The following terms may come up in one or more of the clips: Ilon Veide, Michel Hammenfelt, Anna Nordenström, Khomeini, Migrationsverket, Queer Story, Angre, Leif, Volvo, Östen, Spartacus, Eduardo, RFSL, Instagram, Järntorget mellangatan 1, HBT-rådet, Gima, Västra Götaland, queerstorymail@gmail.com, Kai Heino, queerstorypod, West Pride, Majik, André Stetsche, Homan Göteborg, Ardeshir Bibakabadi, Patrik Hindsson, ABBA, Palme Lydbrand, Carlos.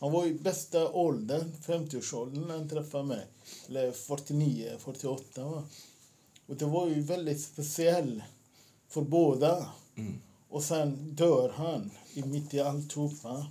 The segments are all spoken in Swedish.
Han var i bästa åldern, 50-årsåldern, när han träffade mig. Eller 49, 48. Va? Och det var ju väldigt speciellt för båda. Mm. Och sen dör han mitt i alltihopa.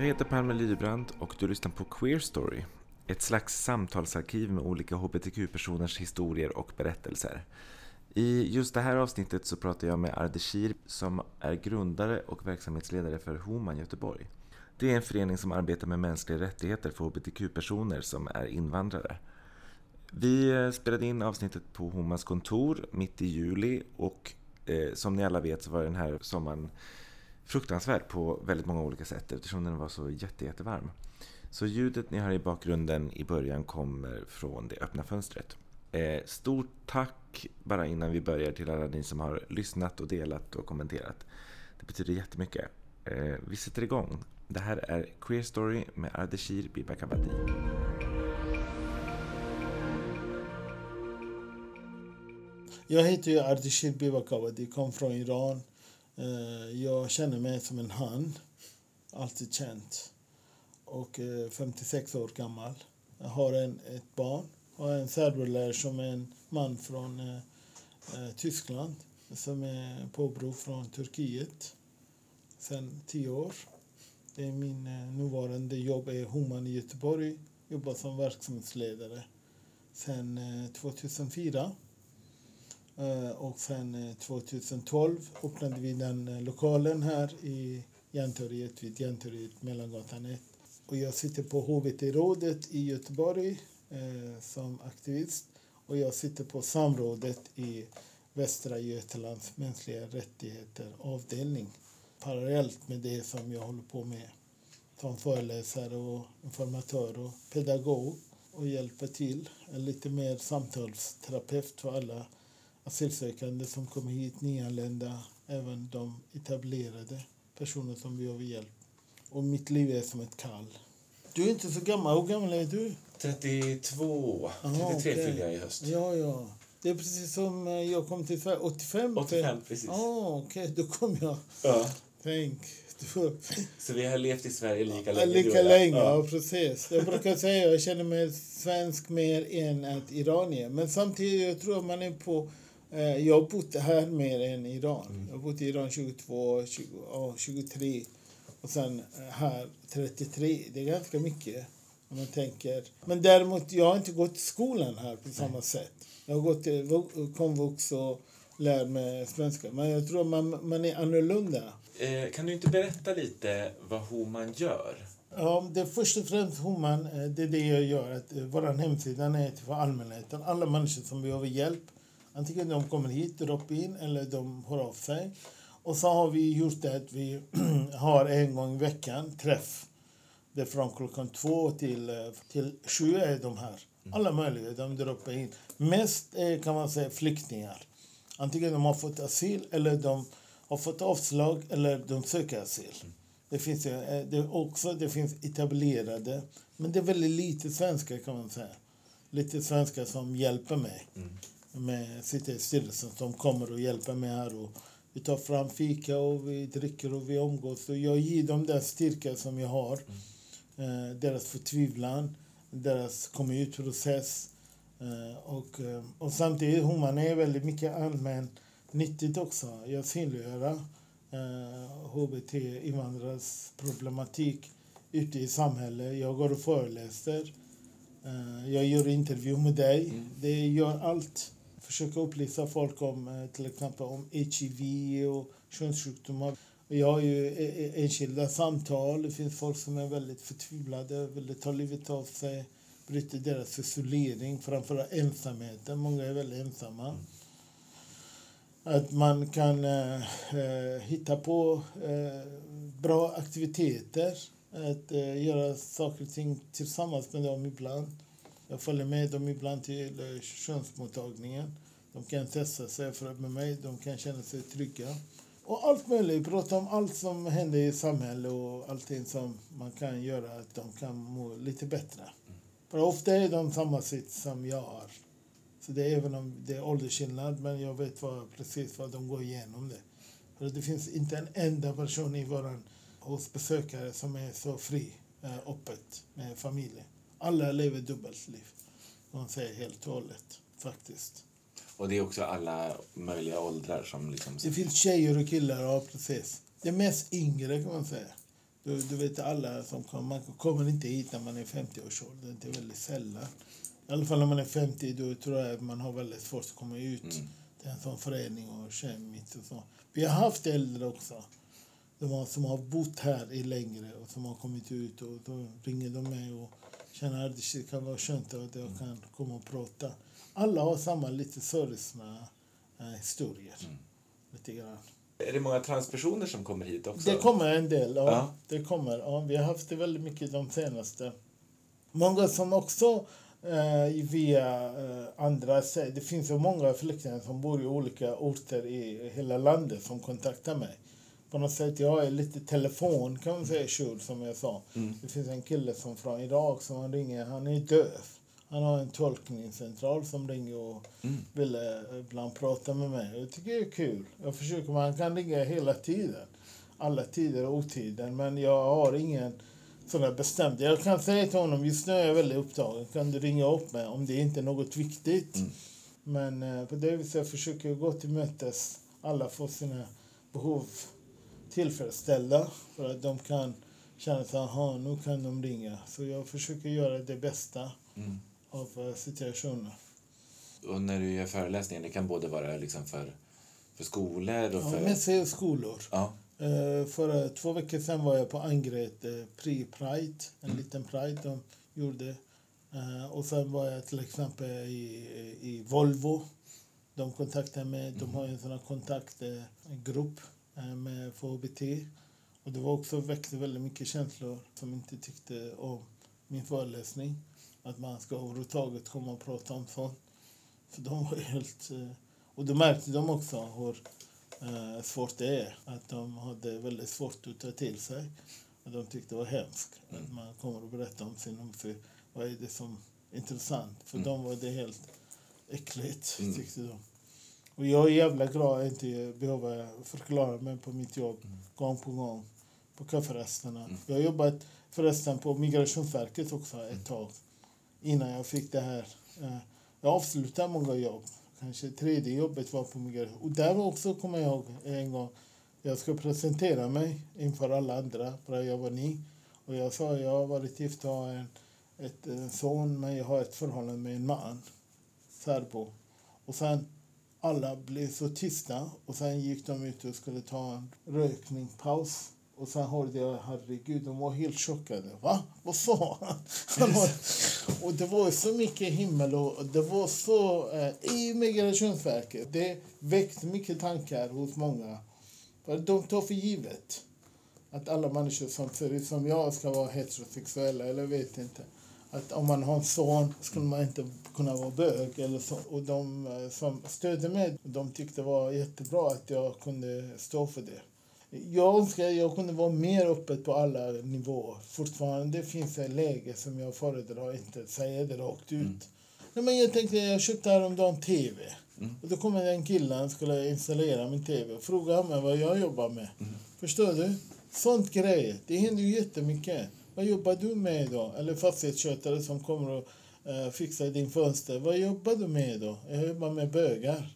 Jag heter Palme Lydbrand och du lyssnar på Queer Story, ett slags samtalsarkiv med olika hbtq-personers historier och berättelser. I just det här avsnittet så pratar jag med Ardeshir som är grundare och verksamhetsledare för Homan Göteborg. Det är en förening som arbetar med mänskliga rättigheter för hbtq-personer som är invandrare. Vi spelade in avsnittet på Homans kontor mitt i juli och som ni alla vet så var den här sommaren fruktansvärd på väldigt många olika sätt eftersom den var så jättevarm. Så ljudet ni hör i bakgrunden i början kommer från det öppna fönstret. Stort tack bara innan vi börjar till alla ni som har lyssnat och delat och kommenterat. Det betyder jättemycket. Vi sätter igång. Det här är Queer Story med Ardeshir Bibakabadi. Jag heter ju Ardeshir Bibakabadi, kom från Iran. Jag känner mig som en han, alltid känt, och 56 år gammal. Jag har ett barn och en särbror som är en man från Tyskland som är påbror från Turkiet sedan 10 år. Det är min nuvarande jobb är Homan i Göteborg, jobbar som verksamhetsledare sedan 2004. Och sen 2012 öppnade vi den lokalen här i Järntorget vid Järntorget mellangatan 1. Och jag sitter på HBT-rådet i Göteborg som aktivist. Och jag sitter på samrådet i Västra Götalands mänskliga rättigheter avdelning. Parallellt med det som jag håller på med som föreläsare och informatör och pedagog. Och hjälper till. En lite mer samtalsterapeut för alla asylsökande som kommer hit, nyanlända, även de etablerade personer som behöver hjälp. Och mitt liv är som ett kall. Du är inte så gammal. Hur gammal är du? 32. Aha, 33 okay. Fyller jag i höst. Ja. Det är precis som jag kom till 85. 85, precis. Okej. Då kom jag. Ja. Tänk. Så vi har levt i Sverige lika länge. Ja, precis. Jag brukar säga att jag känner mig svensk mer än att iranier. Men samtidigt jag tror jag man är på... jag har bott här mer än Iran. Jag har bott i Iran 23 och sen här 33. Det är ganska mycket om man tänker. Men däremot, jag har inte gått i skolan här på samma sätt. Jag har gått till komvux och lär mig svenska. Men jag tror man är annorlunda. Kan du inte berätta lite vad Homan gör? Ja, det först och främst Homan, det är det jag gör. Att vår hemsida är till för allmänheten. Alla människor som behöver hjälp. Antingen de kommer hit, droppar in eller de hör av sig. Och så har vi gjort det att vi har en gång i veckan träff. Det är från klockan 2 till 7 är de här. Alla möjliga, de droppar in. Mest kan man säga flyktingar. Antingen de har fått asyl eller de har fått avslag eller de söker asyl. Det finns etablerade, men det är väldigt lite svenskar kan man säga. Lite svenskar som hjälper mig. Med sitter i styrelsen som kommer och hjälper mig här. Och vi tar fram fika och vi dricker och vi omgås. Och jag ger dem den styrka som jag har. Deras förtvivlan, deras kommer ut process. Och samtidigt Homan är väldigt mycket allmännyttigt också. Jag synliggör HBT-invandrares problematik ute i samhället. Jag går och föreläser. Jag gör intervju med dig. Det gör allt. Försöker upplysa folk om till exempel om HIV och könssjukdomar. Jag har ju enskilda samtal. Det finns folk som är väldigt förtvivlade, vill ta livet av sig. Bryter deras isolering, framförallt ensamheten. Många är väldigt ensamma. Att man kan hitta på bra aktiviteter. Att göra saker och ting tillsammans med dem ibland. Jag följer med dem ibland till könsmottagningen. De kan testa sig med mig. De kan känna sig trygga. Och allt möjligt. Prata om allt som händer i samhället och allting som man kan göra att de kan må lite bättre. För ofta är de samma sitt som jag har. Så det är även om det är åldersskillnad, men jag vet precis vad de går igenom det. För det finns inte en enda person i våran hos besökare som är så fri, öppet med familjen. Alla lever dubbelt liv. De säger helt och hållet, faktiskt. Och det är också alla möjliga åldrar som liksom... Det finns tjejer och killar, ja precis. Det är mest yngre kan man säga. Du vet alla som kommer. Man kommer inte hit när man är 50 års ålder. Det är väldigt sällan. I alla fall när man är 50 då tror jag att man har väldigt svårt att komma ut. Det är en sån förening och kämmet och så. Vi har haft äldre också. De som har bott här i längre och som har kommit ut och då ringer de mig och känner att det kan vara skönt att jag kan komma och prata. Alla har samma lite sorgsna historier. Lite grann. Är det många transpersoner som kommer hit också? Det kommer en del, ja. Det kommer, ja. Vi har haft det väldigt mycket de senaste. Många som också via andra... Det finns så många flyktingar som bor i olika orter i hela landet som kontaktar mig. På något sätt, jag är lite telefon kan man säga, tjur, som jag sa. Det finns en kille som från Irak som han ringer, han är döv. Han har en tolkningscentral som ringer och ville ibland prata med mig. Jag tycker det är kul. Jag försöker, man kan ringa hela tiden. Alla tider och otider. Men jag har ingen sådär bestämd. Jag kan säga till honom, just nu är jag väldigt upptagen. Kan du ringa upp mig om det inte är något viktigt? Men på det viset jag försöker gå till mötes. Alla får sina behov tillfredsställda. För att de kan känna sig, aha, nu kan de ringa. Så jag försöker göra det bästa av situationer. Och när du gör föreläsningar, det kan både vara liksom för skolor och för... Ja, mest är skolor. Ja. För 2 veckor sedan var jag på Angre, Pride, en liten Pride de gjorde. Och sen var jag till exempel i Volvo. De kontaktade mig, de har en sån här kontaktgrupp med HBT. Och det var också väckte väldigt mycket känslor som inte tyckte om min föreläsning. Att man ska överhuvudtaget komma och prata om sånt. För de var helt... Och då märkte de också hur svårt det är. Att de hade väldigt svårt att ta till sig. Och de tyckte det var hemskt. Att man kommer och berätta om sin... För vad är det som är intressant? För de var det helt äckligt, tyckte de. Och jag är jävla glad att inte behöva förklara mig på mitt jobb. Gång på gång. På kafferasterna. Jag har jobbat förresten på Migrationsverket också ett tag. Innan jag fick det här. Jag avslutade många jobb. Kanske tredje jobbet var på migration. Och där också kommer jag en gång. Jag ska presentera mig inför alla andra. För jag var ny. Och jag sa att jag har varit gift och har en son. Men jag har ett förhållande med en man. Serbo. Och sen alla blev så tysta. Och sen gick de ut och skulle ta en rökningspaus. Och sen hörde jag, herregud, de var helt chockade. Va? Vad sa han? Och det var så mycket himmel och det var så... I Migrationsverket, det väckte mycket tankar hos många. För de tar för givet att alla människor som ser ut som jag ska vara heterosexuella eller vet inte. Att om man har en son skulle man inte kunna vara bög eller så. Och de som stödde mig, de tyckte det var jättebra att jag kunde stå för det. Jag önskar att jag kunde vara mer öppet på alla nivåer. Fortfarande finns det läge som jag föredrar inte att säga det rakt ut. Nej, men jag tänkte, jag köpte häromdagen tv. Och då kom en kille, han skulle installera min tv. Och frågade mig vad jag jobbar med. Förstår du? Sånt grejer. Det händer ju jättemycket. Vad jobbar du med idag? Eller fastighetskötare som kommer och fixar din fönster. Vad jobbar du med idag? Jag jobbar med bögar.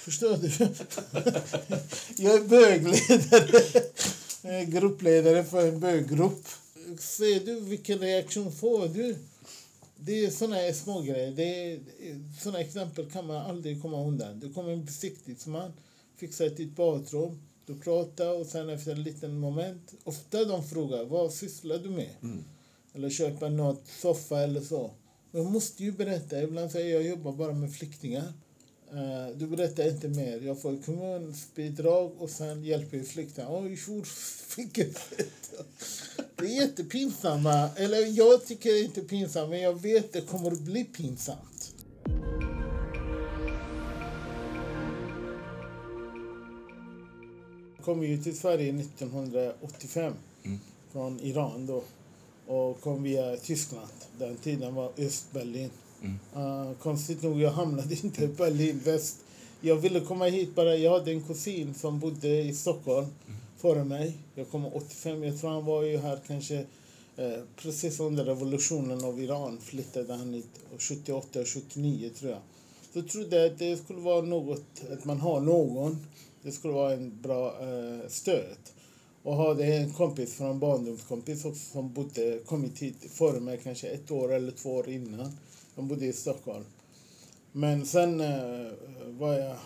Förstår du? Jag är bögledare. Jag är gruppledare för en böggrupp. Ser du vilken reaktion får du? Det är sådana små grejer. Det är, sådana exempel kan man aldrig komma undan. Du kommer en besiktningsman, fixar ditt badrum. Du pratar och sen efter en liten moment. Ofta de frågar, vad sysslar du med? Eller köper något soffa eller så. Man måste ju berätta. Ibland säger jag jobbar bara med flyktingar. Du berättar inte mer. Jag får kommunbidrag och sen hjälper jag flyktingar. Oj, fick jag Det är jättepinsamma. Eller jag tycker det är inte pinsamt, men jag vet det kommer att bli pinsamt. Jag kom ju till Sverige 1985 från Iran då. Och kom via Tyskland. Den tiden var Östberlin. Konstigt nog, jag hamnade inte i Berlin väst. Jag ville komma hit bara. Jag hade en kusin som bodde i Stockholm före mig. Jag kom 85. Jag tror han var ju här kanske precis under revolutionen av Iran. Flyttade han hit 78 och 79 tror jag. Så trodde jag att det skulle vara något. Att man har någon. Det skulle vara en bra stöd. Och hade en kompis från barndomskompis också som bodde, kommit hit före mig kanske 1 år eller 2 år innan. De bodde i Stockholm. Men sen var jag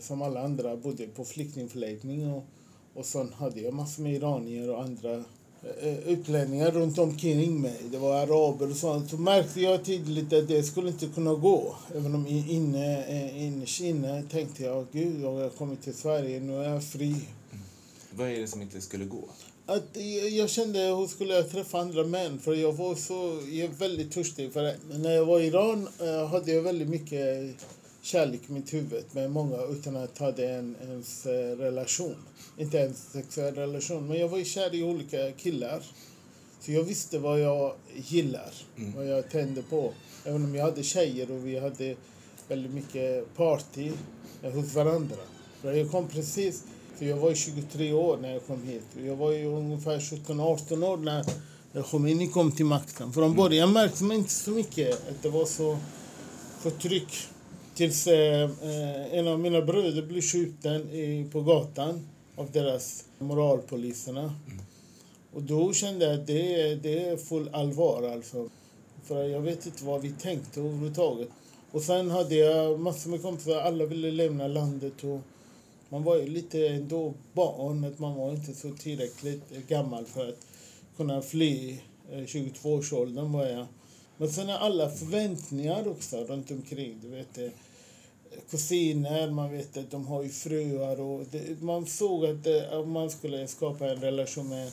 som alla andra bodde på flyktingförläggning och sen hade jag massor med iranier och andra utlänningar runt omkring mig. Det var araber och sånt. Så märkte jag tydligt att det skulle inte kunna gå. Även om inne tänkte jag, gud, jag har kommit till Sverige, nu är jag fri. Vad är det som inte skulle gå? Att jag kände att jag skulle träffa andra män. För jag var så, jag väldigt törstig. För när jag var i Iran hade jag väldigt mycket kärlek i mitt huvud. Med många utan att ha ens relation. Inte ens sexuell relation. Men jag var kär i olika killar. Så jag visste vad jag gillar. Vad jag tände på. Även om jag hade tjejer och vi hade väldigt mycket party hos varandra. För jag kom precis... För jag var 23 år när jag kom hit. Jag var ju ungefär 17-18 år när Khomeini kom till makten. Från början märkte man inte så mycket att det var så förtryck. Tills en av mina bröder blev skjuten på gatan av deras moralpoliserna. Och då kände jag att det är full allvar alltså. För jag vet inte vad vi tänkte överhuvudtaget. Och sen hade jag massor med kompisar. Alla ville lämna landet och... Man var ju lite ändå barn, att man var inte så tillräckligt gammal för att kunna fly. 22-årsåldern var jag. Men sen är alla förväntningar också runt omkring. Du vet, kusiner, man vet att de har ju fruar. Och det, man såg att om man skulle skapa en relation med en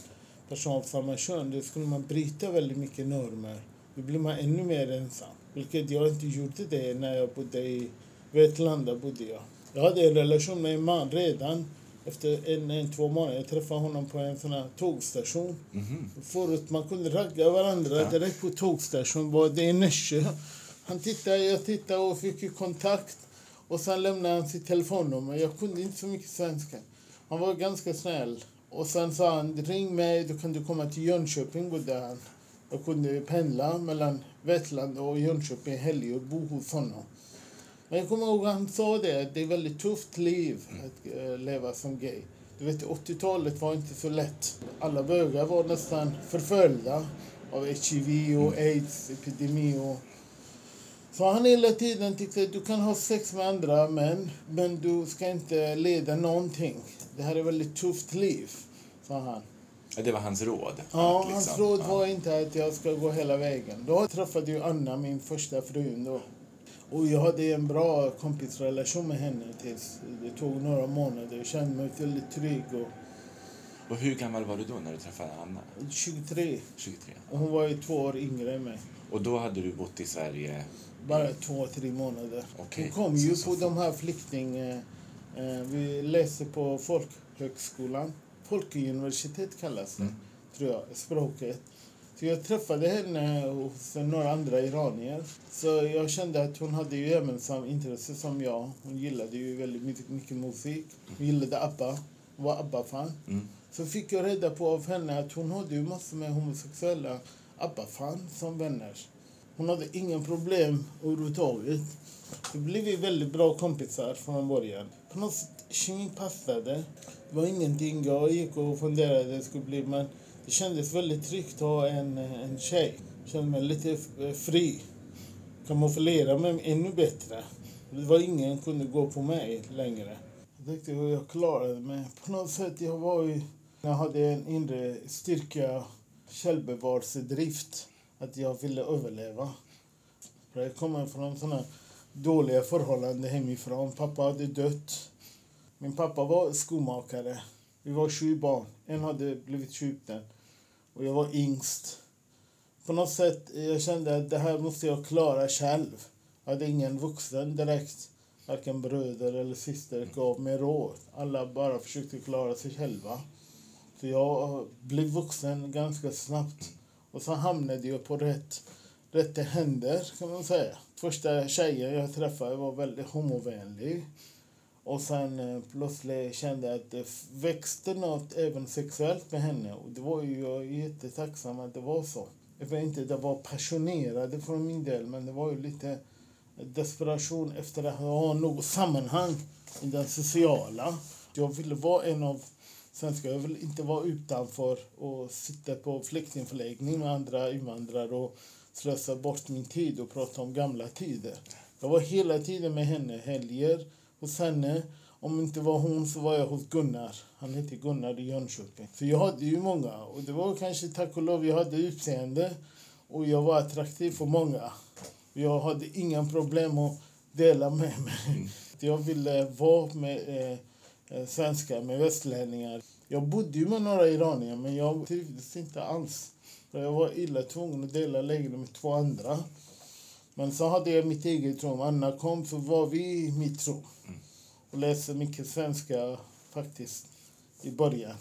person av samma kön, då skulle man bryta väldigt mycket normer. Då blir man ännu mer ensam. Vilket jag inte gjorde det när jag bodde i Vetlanda bodde jag. Jag hade en relation med en man redan efter 1-2 månader. Jag träffade honom på en sån här tågstation. Förut man kunde ragga varandra direkt på tågstation. Var det i Nässjö. Han tittade, jag tittade och fick ju kontakt. Och sen lämnade han sitt telefonnummer. Jag kunde inte så mycket svenska. Han var ganska snäll. Och sen sa han, ring mig, då kan du komma till Jönköping. Och där jag kunde pendla mellan Vetlanda och Jönköping i helg och bo hos honom. Men jag kommer ihåg att han sa det, att det är ett väldigt tufft liv att leva som gay. Du vet, 80-talet var inte så lätt. Alla bögar var nästan förföljda av HIV och AIDS-epidemi. Och... Så han hela tiden tyckte att du kan ha sex med andra män, men du ska inte leda någonting. Det här är ett väldigt tufft liv, sa han. Det var hans råd? Ja, liksom. Hans råd var inte att jag ska gå hela vägen. Då träffade ju Anna, min första frun då. Och jag hade en bra kompisrelation med henne tills det tog några månader. Jag kände mig väldigt trygg. Och hur gammal var du då när du träffade Anna? 23. Och hon var ju 2 år yngre än mig. Och då hade du bott i Sverige? Bara 2-3 månader. Okay. Hon kom ju på de här flykting... Vi läste på folkhögskolan. Folkuniversitet kallas det, tror jag, språket. Så jag träffade henne hos några andra iranier. Så jag kände att hon hade ju gemensam intresse som jag. Hon gillade ju väldigt mycket musik. Hon gillade ABBA. Hon var ABBA-fan. Så fick jag reda på av henne att hon hade ju massor med homosexuella ABBA-fan som vänner. Hon hade ingen problem överhuvudtaget. Så blev vi väldigt bra kompisar från början. På något sätt, kemi passade. Det var ingenting jag gick och funderade att det skulle bli, men... Det kändes väldigt tryggt att ha en tjej. Jag kände mig lite fri. Kamouflera mig ännu bättre. Det var ingen som kunde gå på mig längre. Jag tyckte att jag klarade mig. På något sätt jag hade en inre styrka, självbevarelsedrift. Att jag ville överleva. För jag kommer från sådana dåliga förhållanden hemifrån. Pappa hade dött. Min pappa var skomakare. Vi var 7 barn. En hade blivit skjuten. Och jag var yngst. På något sätt, jag kände att det här måste jag klara själv. Jag hade ingen vuxen direkt. Varken bröder eller syster gav mig råd. Alla bara försökte klara sig själva. Så jag blev vuxen ganska snabbt. Och så hamnade jag på rätta händer, kan man säga. Första tjejen jag träffade var väldigt homovänlig. Och sen plötsligt kände jag att det växte något även sexuellt med henne. Och det var ju jag jättetacksam att det var så. Jag vet inte, det var passionerade för min del. Men det var ju lite desperation efter att ha något sammanhang i den sociala. Jag ville vara en av svenskar. Jag ville inte vara utanför och sitta på flyktingförläggning med andra invandrare och slösa bort min tid och prata om gamla tider. Jag var hela tiden med henne, helger hos henne. Om inte var hon så var jag hos Gunnar. Han hette Gunnar i Jönköping. Så jag hade ju många. Och det var kanske tack och lov jag hade utseende. Och jag var attraktiv för många. Jag hade inga problem att dela med mig. Jag ville vara med svenskar, med västlänningar. Jag bodde ju med några iranier, men jag trivdes inte alls. Jag var illa tvungen att dela lägenhet med två andra. Men så hade jag mitt eget rum. Anna kom, så var vi i mitt rum. Och läste mycket svenska faktiskt i början.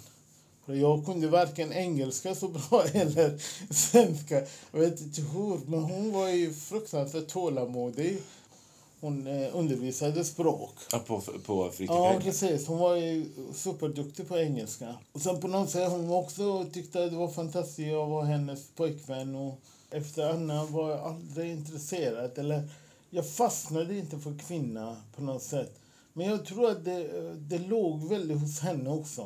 För jag kunde varken engelska så bra eller svenska. Jag vet inte hur, men hon var ju fruktansvärt tålamodig. Hon undervisade språk. Ja, på fritiden. Ja, precis. Hon var ju superduktig på engelska. Och sen på något sätt hon också tyckte att det var fantastiskt. Jag var hennes pojkvän och efter Anna var jag aldrig intresserad. Eller jag fastnade inte för kvinna på något sätt. Men jag tror att det låg väldigt hos henne också.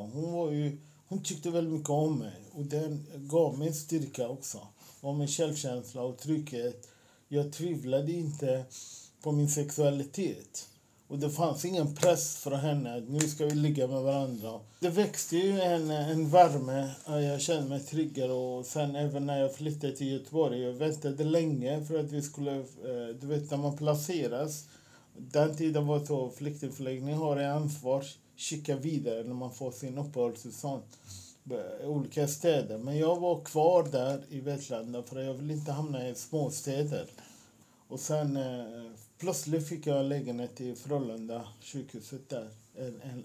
Hon tyckte väldigt mycket om mig. Och den gav mig styrka också. Och min självkänsla och trycket. Jag tvivlade inte på min sexualitet. Och det fanns ingen press för henne att nu ska vi ligga med varandra. Det växte ju en värme. Jag kände mig tryggare. Och sen även när jag flyttade till Göteborg. Jag väntade länge för att vi skulle... Du vet, när man placeras. Den tiden var så flyktingförläggningen har en ansvar. Kika vidare när man får sin uppehållstillstånd i olika städer. Men jag var kvar där i Vetlanda för jag ville inte hamna i småstäder. Och sen plötsligt fick jag lägenhet i Frölunda sjukhuset där.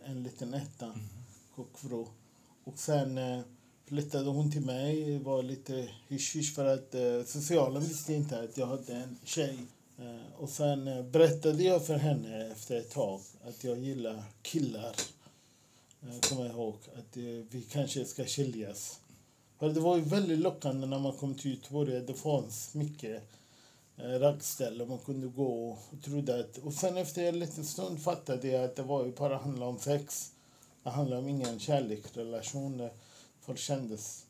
En liten etta. Mm. Och sen flyttade hon till mig. Det var lite hysch för att socialen visste inte att jag hade en tjej. Och sen berättade jag för henne efter ett tag att jag gillar killar. Kommer jag ihåg att vi kanske ska skiljas. För det var ju väldigt lockande när man kom till Göteborg. Det fanns mycket raggställen man kunde gå och trodde att... Och sen efter en liten stund fattade jag att det var ju bara handla om sex. Det handlade om ingen kärleksrelation. Folk kändes...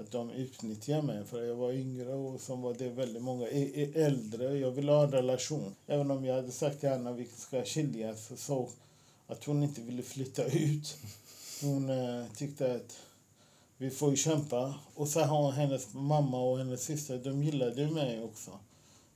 Att de utnyttjade mig för jag var yngre och som var det väldigt många äldre. Jag ville ha en relation. Även om jag hade sagt till Anna vi ska skiljas så att hon inte ville flytta ut. Hon tyckte att vi får ju kämpa. Och så har hennes mamma och hennes syster, de gillade ju mig också.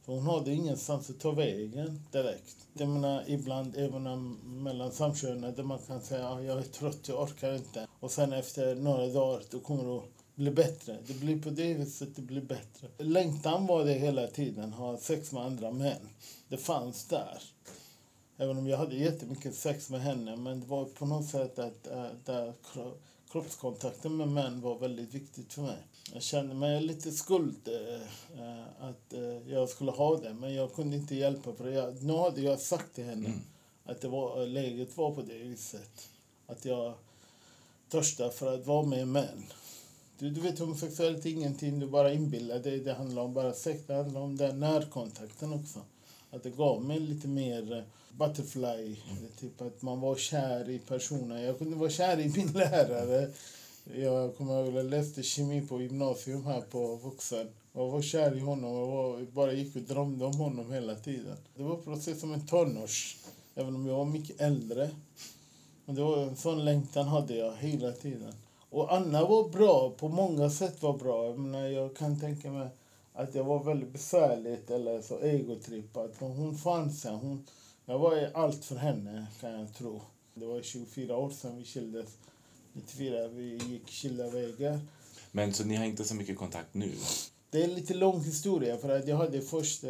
För hon hade ingenstans att ta vägen direkt. Jag menar, ibland även mellan samkönade man kan säga att jag är trött, jag orkar inte. Och sen efter några dagar då kommer du blir bättre. Det blir på det viset det blir bättre. Längtan var det hela tiden. Ha sex med andra män. Det fanns där. Även om jag hade jättemycket sex med henne. Men det var på något sätt att där kroppskontakten med män var väldigt viktigt för mig. Jag kände mig lite skuld att jag skulle ha det. Men jag kunde inte hjälpa för det. Nu hade jag sagt till henne att det var, läget var på det viset. Att jag törstade för att vara med män. Du vet homosexuellt ingenting, du bara inbillar dig. Det handlar om bara sex, det handlar om den närkontakten också. Att det gav mig lite mer butterfly, typ att man var kär i personer. Jag kunde vara kär i min lärare. Jag kommer ihåg, jag läste kemi på gymnasium här på vuxen. Jag var kär i honom, jag bara gick och drömde om honom hela tiden. Det var precis som en tonårs, även om jag var mycket äldre. Men det var en sån längtan hade jag hela tiden. Och Anna var bra, på många sätt var bra. Jag kan tänka mig att jag var väldigt besvärligt eller så egotrippad. Hon fanns här. Jag var allt för henne kan jag tro. Det var 24 år sedan vi skildes. 94, vi gick skilda vägar. Men så ni har inte så mycket kontakt nu? Det är en lite lång historia, för att jag hade först,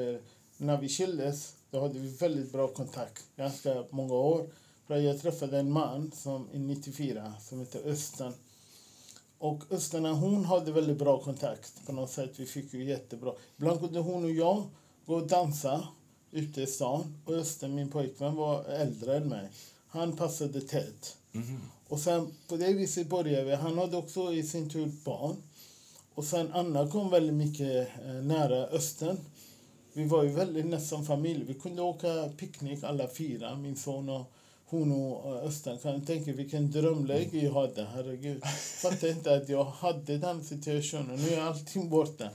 när vi skildes, då hade vi väldigt bra kontakt, ganska många år. För att jag träffade en man som i 94 som heter Östen. Och Östen, hon hade väldigt bra kontakt på något sätt, vi fick ju jättebra. Ibland kunde hon och jag gå och dansa ute i stan. Och Östen, min pojkvän, var äldre än mig. Han passade tätt. Mm-hmm. Och sen på det viset började vi. Han hade också i sin tur barn. Och sen Anna kom väldigt mycket nära Östen. Vi var ju väldigt nästan familj. Vi kunde åka picknick alla fyra. Min son och hon och Östen. Kan jag tänka vilken drömläge jag hade. Herregud. Fattar inte att jag hade den situationen. Nu är allting borta.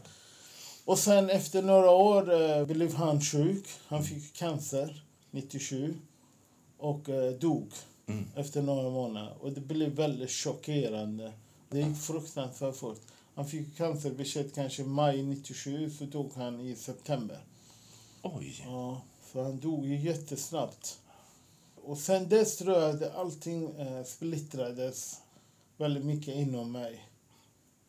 Och sen efter några år blev han sjuk. Han fick cancer 97 och dog efter några månader. Och det blev väldigt chockerande. Det gick fruktansvärt fort. Han fick cancerbesked kanske i maj 97, så dog han i september. Oj! Ja, så han dog ju jättesnabbt. Och sen dess tror jag att allting splittrades väldigt mycket inom mig.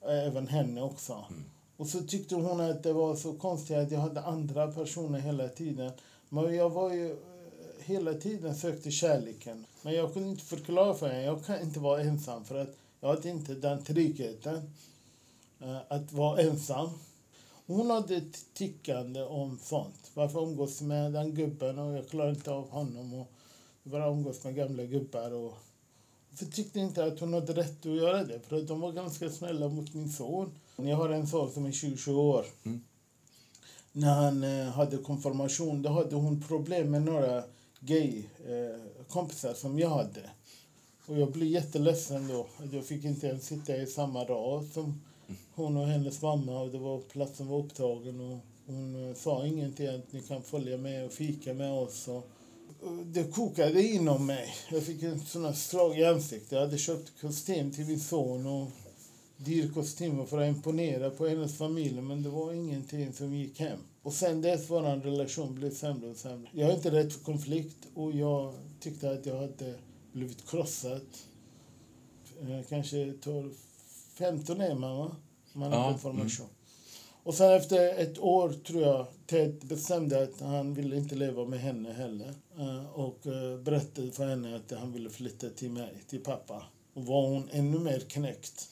Även henne också. Mm. Och så tyckte hon att det var så konstigt att jag hade andra personer hela tiden. Men jag var ju hela tiden sökte kärleken. Men jag kunde inte förklara för henne. Jag kan inte vara ensam, för att jag hade inte den tryggheten att vara ensam. Hon hade ett tickande om sånt. Varför umgås med den gubben och jag klarar inte av honom. Och bara umgås med gamla gubbar. Och jag tyckte inte att hon hade rätt att göra det. För att de var ganska snälla mot min son. Jag har en son som är 20 år. Mm. När han hade konfirmation, då hade hon problem med några gay-kompisar som jag hade. Och jag blev jätteledsen då. Jag fick inte ens sitta i samma rad som hon och hennes mamma. Och det var platsen var upptagen. Och hon sa ingenting att ni kan följa med och fika med oss. Och det kokade inom mig. Jag fick en sån här slag i ansiktet. Jag hade köpt kostym till min son och dyr kostymer för att imponera på hennes familj. Men det var ingenting som gick hem. Och sen dess var en relation blev sämre och sämre. Jag är inte rädd för konflikt. Och jag tyckte att jag hade blivit krossad. Kanske 15 är man, va? Man har konfirmation. Mm. Och sen efter ett år tror jag Ted bestämde att han ville inte leva med henne heller. Och berättade för henne att han ville flytta till mig, till pappa. Och var hon ännu mer knäckt.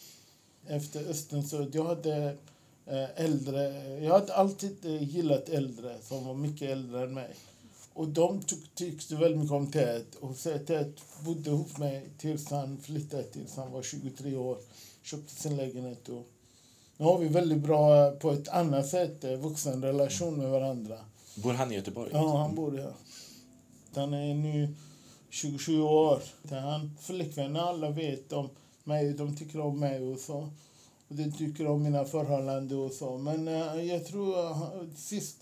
Efter Östen så jag hade äldre. Jag hade alltid gillat äldre som var mycket äldre än mig. Och de tyckte väldigt mycket om Ted. Och så Ted bodde ihop med mig tills han flyttade tills han var 23 år. Köpte sin lägenhet och nu har vi väldigt bra på ett annat sätt vuxen relation med varandra. Bor han i Göteborg? Ja, han bor här. Han är nu 27 år. Han flickvänner, alla vet om mig, de tycker om mig och så. Och de tycker om mina förhållanden och så. Men jag tror sist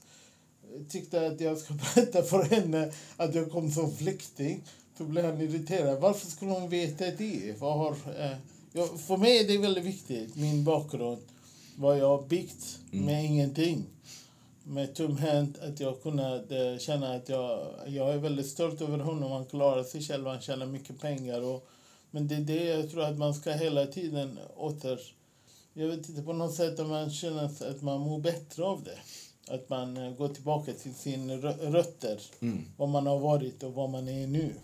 tyckte att jag ska berätta för henne att jag kom som flykting. Då blev han irriterad. Varför skulle hon veta det? Vad har... för mig är det väldigt viktigt, min bakgrund, vad jag har byggt med ingenting. Med tumhänt att jag kunde känna att jag är väldigt stolt över honom, han klarar sig själv, han tjänar mycket pengar. Och, men det är det jag tror att man ska hela tiden jag vet inte på något sätt att man känner att man mår bättre av det. Att man går tillbaka till sina rötter, vad man har varit och vad man är nu.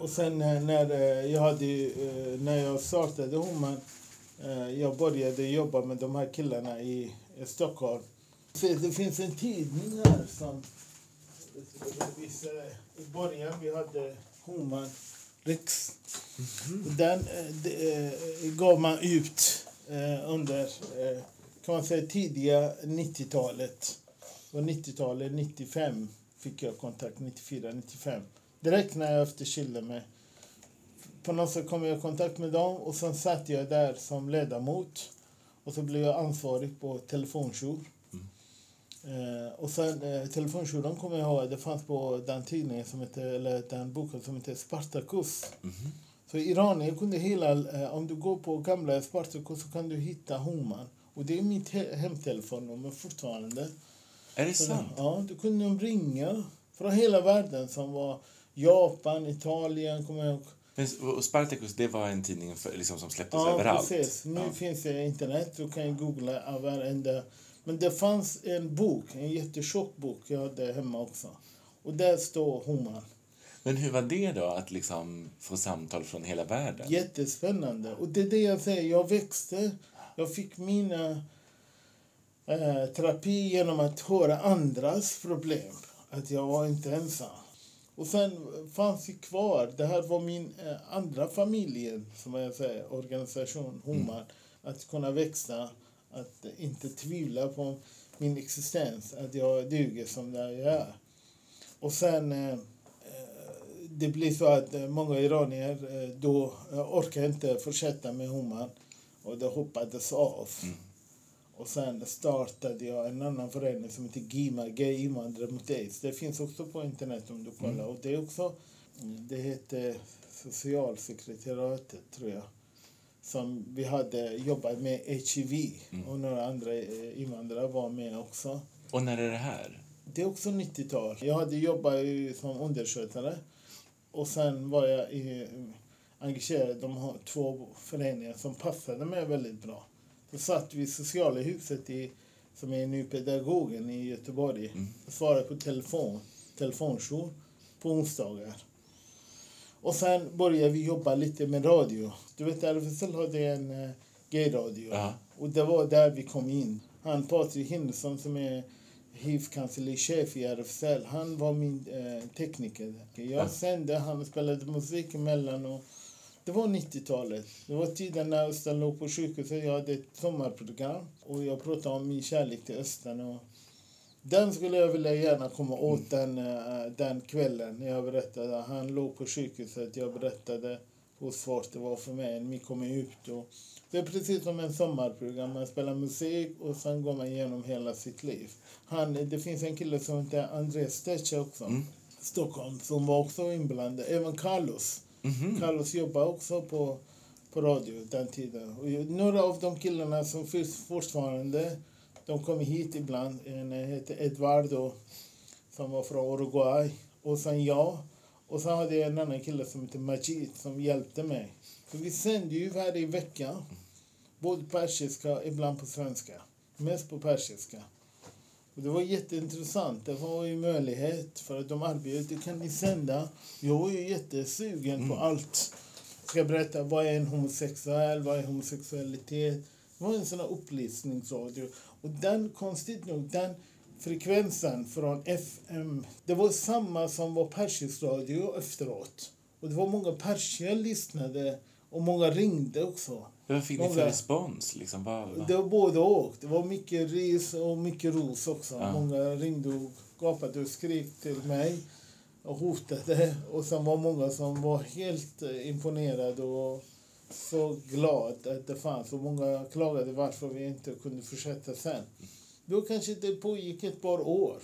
Och sen när jag startade Homan, jag började jobba med de här killarna i Stockholm. Så det finns en tidning här som i början vi hade Homan Riks. Den gav man ut under kan man säga tidiga 90-talet. Och 90-talet, 95 fick jag kontakt, 94, 95. Direkt när jag efterskilde mig. På något sätt kom jag i kontakt med dem. Och sen satt jag där som ledamot. Och så blev jag ansvarig på telefonjour. Och sen telefonjouren kommer jag ihåg. Det fanns på den tidningen som heter, eller den boken som heter Spartacus. Så i Iran kunde hela... om du går på gamla Spartacus så kan du hitta Homan. Och det är mitt hemtelefonnummer fortfarande. Är det sant? Ja, då kunde de ringa. Från hela världen som var... Japan, Italien, Men Spartacus, det var en tidning för, liksom, som släpptes överallt. Precis. Nu finns det internet, du kan googla varenda. Men det fanns en bok, en jättetjock bok, jag hade hemma också. Och där står Homan. Men hur var det då att liksom få samtal från hela världen? Jättespännande. Och det är det jag säger, jag växte. Jag fick mina terapi genom att höra andras problem. Att jag var inte ensam. Och sen fanns jag kvar. Det här var min andra familjen, som jag säger, organisation, Homan. Mm. Att kunna växa, att inte tvivla på min existens. Att jag duger som det jag är. Och sen... det blir så att många iranier då orkar inte fortsätta med Homan. Och det hoppades av. Mm. Och sen startade jag en annan förening som heter Gima, Gay Invandrare mot AIDS. Det finns också på internet om du kollar. Mm. Och det är också, det heter Socialsekretariatet tror jag. Som vi hade jobbat med HIV. Mm. Och några andra invandrare var med också. Och när är det här? Det är också 90-tal. Jag hade jobbat som underskötare. Och sen var jag engagerad i de två föreningar som passade mig väldigt bra. Så satt vi i sociala huset som är nu pedagogen i Göteborg. Mm. Och svarade på telefonjour på onsdagar. Och sen började vi jobba lite med radio. Du vet, RFSL hade en gay-radio. Uh-huh. Och det var där vi kom in. Han, Patrik Hindsson, som är HIV-kanslichef i RFSL. Han var min tekniker. Jag sände, han spelade musik emellan. Och det var 90-talet. Det var tiden när Östen låg på sjukhuset. Jag hade ett sommarprogram. Och jag pratade om min kärlek till Östen. Och den skulle jag vilja gärna komma åt den kvällen. När jag berättade. Han låg på sjukhuset. Jag berättade hur svårt det var för mig. När vi kom ut. Och det är precis som en sommarprogram. Man spelar musik och sen går man igenom hela sitt liv. Det finns en kille som heter André Stetsche också. Mm. Stockholm, som var också inblandad. Även Carlos. Mm-hmm. Carlos jobbade också på radio den tiden. Och några av de killarna som finns fortfarande, de kom hit ibland. En heter Eduardo, som var från Uruguay. Och sen jag. Och sen hade jag en annan kille som heter Majik som hjälpte mig. För vi sände ju varje vecka. Både persiska och ibland på svenska. Mest på persiska. Och det var jätteintressant. Det var ju möjlighet för att de arbetade. Kan ni sända? Jag var ju jättesugen på allt. Jag ska berätta, vad är en homosexuell? Vad är homosexualitet? Det var en sån här upplysningsradio. Och den, konstigt nog, den frekvensen från FM. Det var samma som var persisk radio efteråt. Och det var många persier lyssnade. Och många ringde också. Vad fick ni för respons? Liksom? Det var både och. Det var mycket ris och mycket ros också. Ja. Många ringde och gapade och skrek till mig. Och hotade. Och sen var många som var helt imponerade. Och så glad att det fanns. Och många klagade varför vi inte kunde fortsätta sen. Då kanske det pågick ett par år.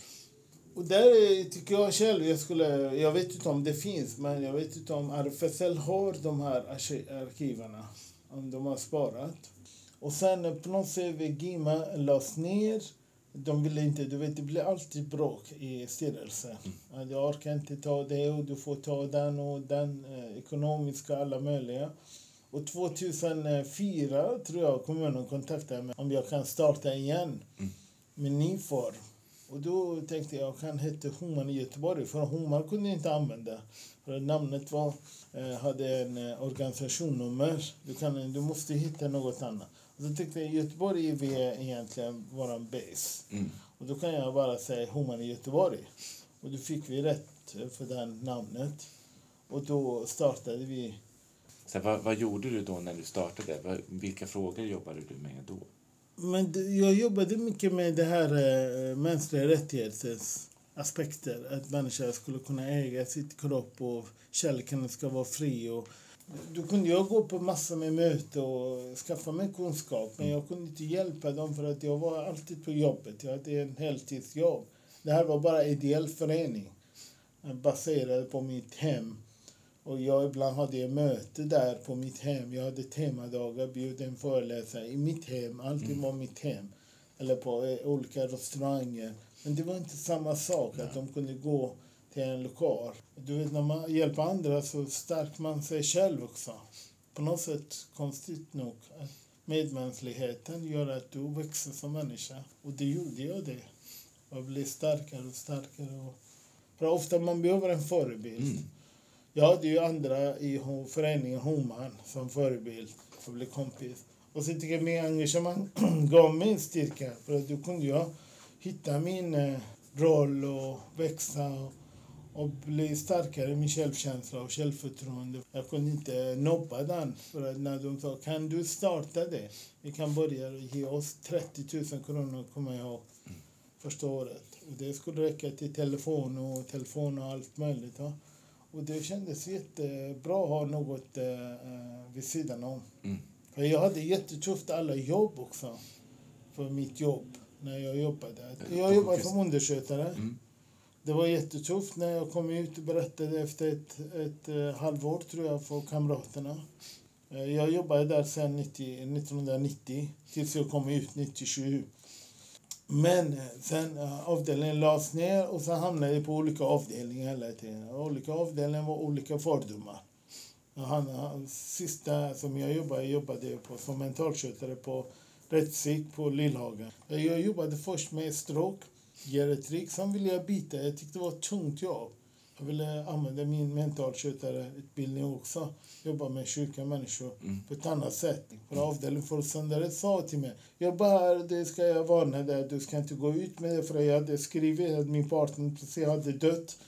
Och där tycker jag själv, jag vet inte om det finns, men jag vet inte om RFSL har de här arkiverna, om de har sparat. Och sen på något sätt Gima lades ner, de ville inte, du vet, det blir alltid bråk i styrelsen. Jag orkar inte ta det och du får ta den och den, ekonomiska, alla möjliga. Och 2004 tror jag kommunen kontaktade mig om jag kan starta igen med ny form. Och då tänkte jag kan hette Homan i Göteborg. För Homan kunde jag inte använda. För namnet var, hade en organisationnummer. Du måste hitta något annat. Och då tänkte jag Göteborg är vi egentligen våran base. Mm. Och då kan jag bara säga Homan i Göteborg. Och då fick vi rätt för det namnet. Och då startade vi. Så vad gjorde du då när du startade? Vilka frågor jobbade du med då? Men jag jobbade mycket med det här mänskliga rättighetens aspekter. Att människor skulle kunna äga sitt kropp och kärleken ska vara fri. Och då kunde jag gå på massor med möten och skaffa mig kunskap. Men jag kunde inte hjälpa dem för att jag var alltid på jobbet. Jag hade en heltidsjobb. Det här var bara ideell förening baserad på mitt hem. Och jag ibland hade jag möte där på mitt hem. Jag hade temadagar, bjöd en föreläsare i mitt hem. Alltid var mitt hem. Eller på olika restauranger. Men det var inte samma sak att de kunde gå till en lokal. Du vet, när man hjälper andra så stärker man sig själv också. På något sätt, konstigt nog, att medmänskligheten gör att du växer som människa. Och det gjorde jag det. Jag blev starkare och starkare. Och... för ofta man behöver en förebild. Mm. Jag hade ju andra i föreningen Homan som förebild. Jag blev kompis. Och så tycker jag min engagemang gav mig en styrka. För att då kunde jag hitta min roll och växa och bli starkare i min självkänsla och självförtroende. Jag kunde inte nobba den. För att när de sa, kan du starta det? Vi kan börja ge oss 30 000 kronor, kommer jag ihåg, första året. Och det skulle räcka till telefon och allt möjligt. Ja. Och det kändes jättebra att ha något vid sidan om. Mm. För jag hade jättetufft alla jobb också. För mitt jobb när jag jobbade. Jag jobbade som underskötare. Mm. Det var jättetufft när jag kom ut och berättade efter ett halvår, tror jag, för kamraterna. Jag jobbade där sedan 1990 tills jag kom ut 1997. Men sen avdelningen lades ner och sen hamnade jag på olika avdelningar hela tiden. Olika avdelningar var olika fördomar. Han sista som jag jobbade på som mentalskötare på rättspsyk på Lillhagen. Jag jobbade först med stroke, geriatrik, sen ville jag byta. Jag tyckte det var ett tungt jobb. Jag ville använda min mentalskötareutbildning också. Jobba med sjuka människor på ett annat sätt. För avdelningen föreståndare sa till mig, jag bara, det ska jag varna dig, du ska inte gå ut med det. För jag hade skrivit att min partner precis hade dött.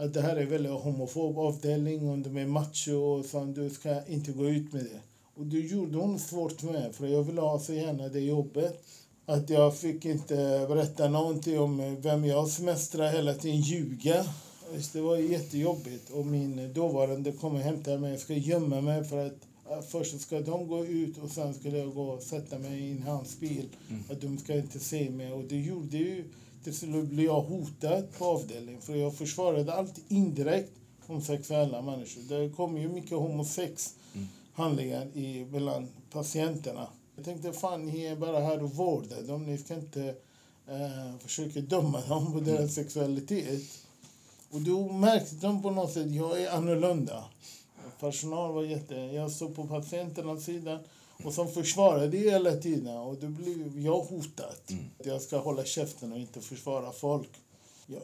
Att det här är väldigt homofob avdelning och de är macho och sånt, du ska inte gå ut med det. Och det gjorde hon svårt med, för jag ville ha så gärna det jobbet. Att jag fick inte berätta någonting om vem jag semestrar, hela tiden ljuga. Det var jättejobbigt och min dåvarande kom och hämtade mig. Jag ska gömma mig för att först ska de gå ut och sen skulle jag gå och sätta mig i en hans bil. Att de ska inte se mig, och det gjorde ju. Så blev jag hotad på avdelningen, för jag försvarade allt indirekt om sexuella människor. Det kom ju mycket homosex handlingar mellan patienterna. Jag tänkte, fan, ni är bara här och vårdar dem. Ni ska inte försöka döma dem på deras sexualitet. Och då märkte de på något sätt att jag är annorlunda. Personal var jag stod på patienternas sida. Och som försvarade det hela tiden. Och då blev jag hotat. Jag ska hålla käften och inte försvara folk.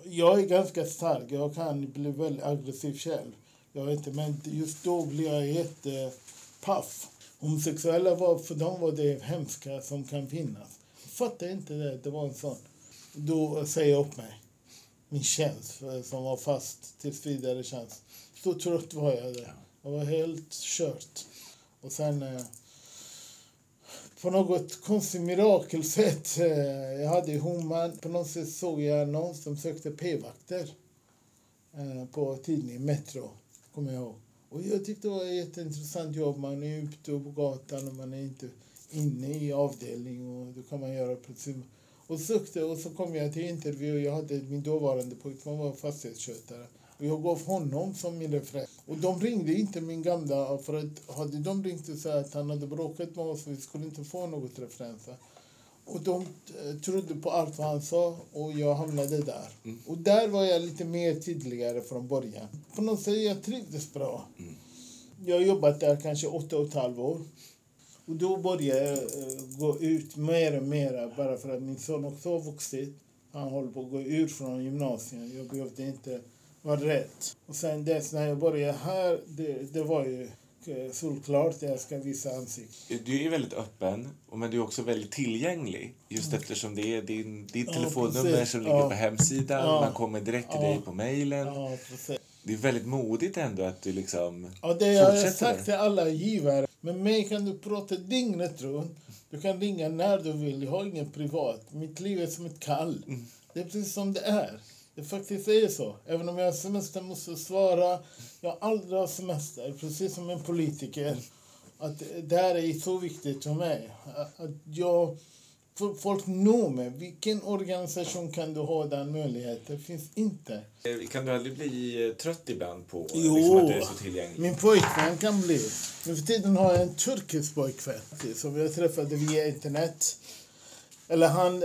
Jag är ganska stark. Jag kan bli väldigt aggressiv själv. Jag vet inte, men just då blev jag jättepaff. Homosexuella var, för dem var det hemska som kan finnas. Jag fattar inte det. Det var en sån. Då säger jag upp mig. Min tjänst som var fast tills vidare tjänst. Så trött var jag där. Jag var helt kört. Och sen... på något konstigt mirakelsätt. Jag hade i Homan. På något sätt såg jag någon som sökte p-vakter. På tidningen Metro. Kommer jag ihåg. Och jag tyckte det var ett jätteintressant jobb. Man är ute på gatan och man är inte inne i avdelning. Och då kan man göra precis. Och sökte, och så kom jag till intervju. Jag hade min dåvarande pojkman var fastighetskötare. Och jag gav honom som min referens. Och de ringde inte min gamla, för att hade de ringt och sa att han hade bråkat med oss, vi skulle inte få något referenser. Och de trodde på allt vad han sa, och jag hamnade där. Och där var jag lite mer tydligare från början. På något sätt jag trivdes bra. Jag har jobbat där kanske 8,5 år. Och då började jag gå ut mer och mer, bara för att min son också har vuxit. Han håller på att gå ur från gymnasiet. Jag behövde inte... var rätt. Och sen dess när jag började här, det var ju solklart att jag ska visa ansiktet. Du är väldigt öppen, men du är också väldigt tillgänglig. Just eftersom det är ditt telefonnummer som ligger på hemsidan. Man kommer direkt till dig på mejlen. Ja, det är väldigt modigt ändå att du liksom fortsätter. Det har jag sagt till alla givare. Med mig kan du prata dygnet runt. Du kan ringa när du vill. Jag har ingen privat. Mitt liv är som ett kall. Det är precis som det är. Det faktiskt är så. Även om jag har semester måste svara. Jag aldrig har semester. Precis som en politiker. Att det här är så viktigt för mig. Att jag... folk når mig. Vilken organisation kan du ha den möjligheten? Det finns inte. Kan du aldrig bli trött ibland på liksom att du är så tillgänglig? Min pojkvän kan bli. Nu för tiden har jag en turkisk pojkvän som jag träffade via internet. Eller han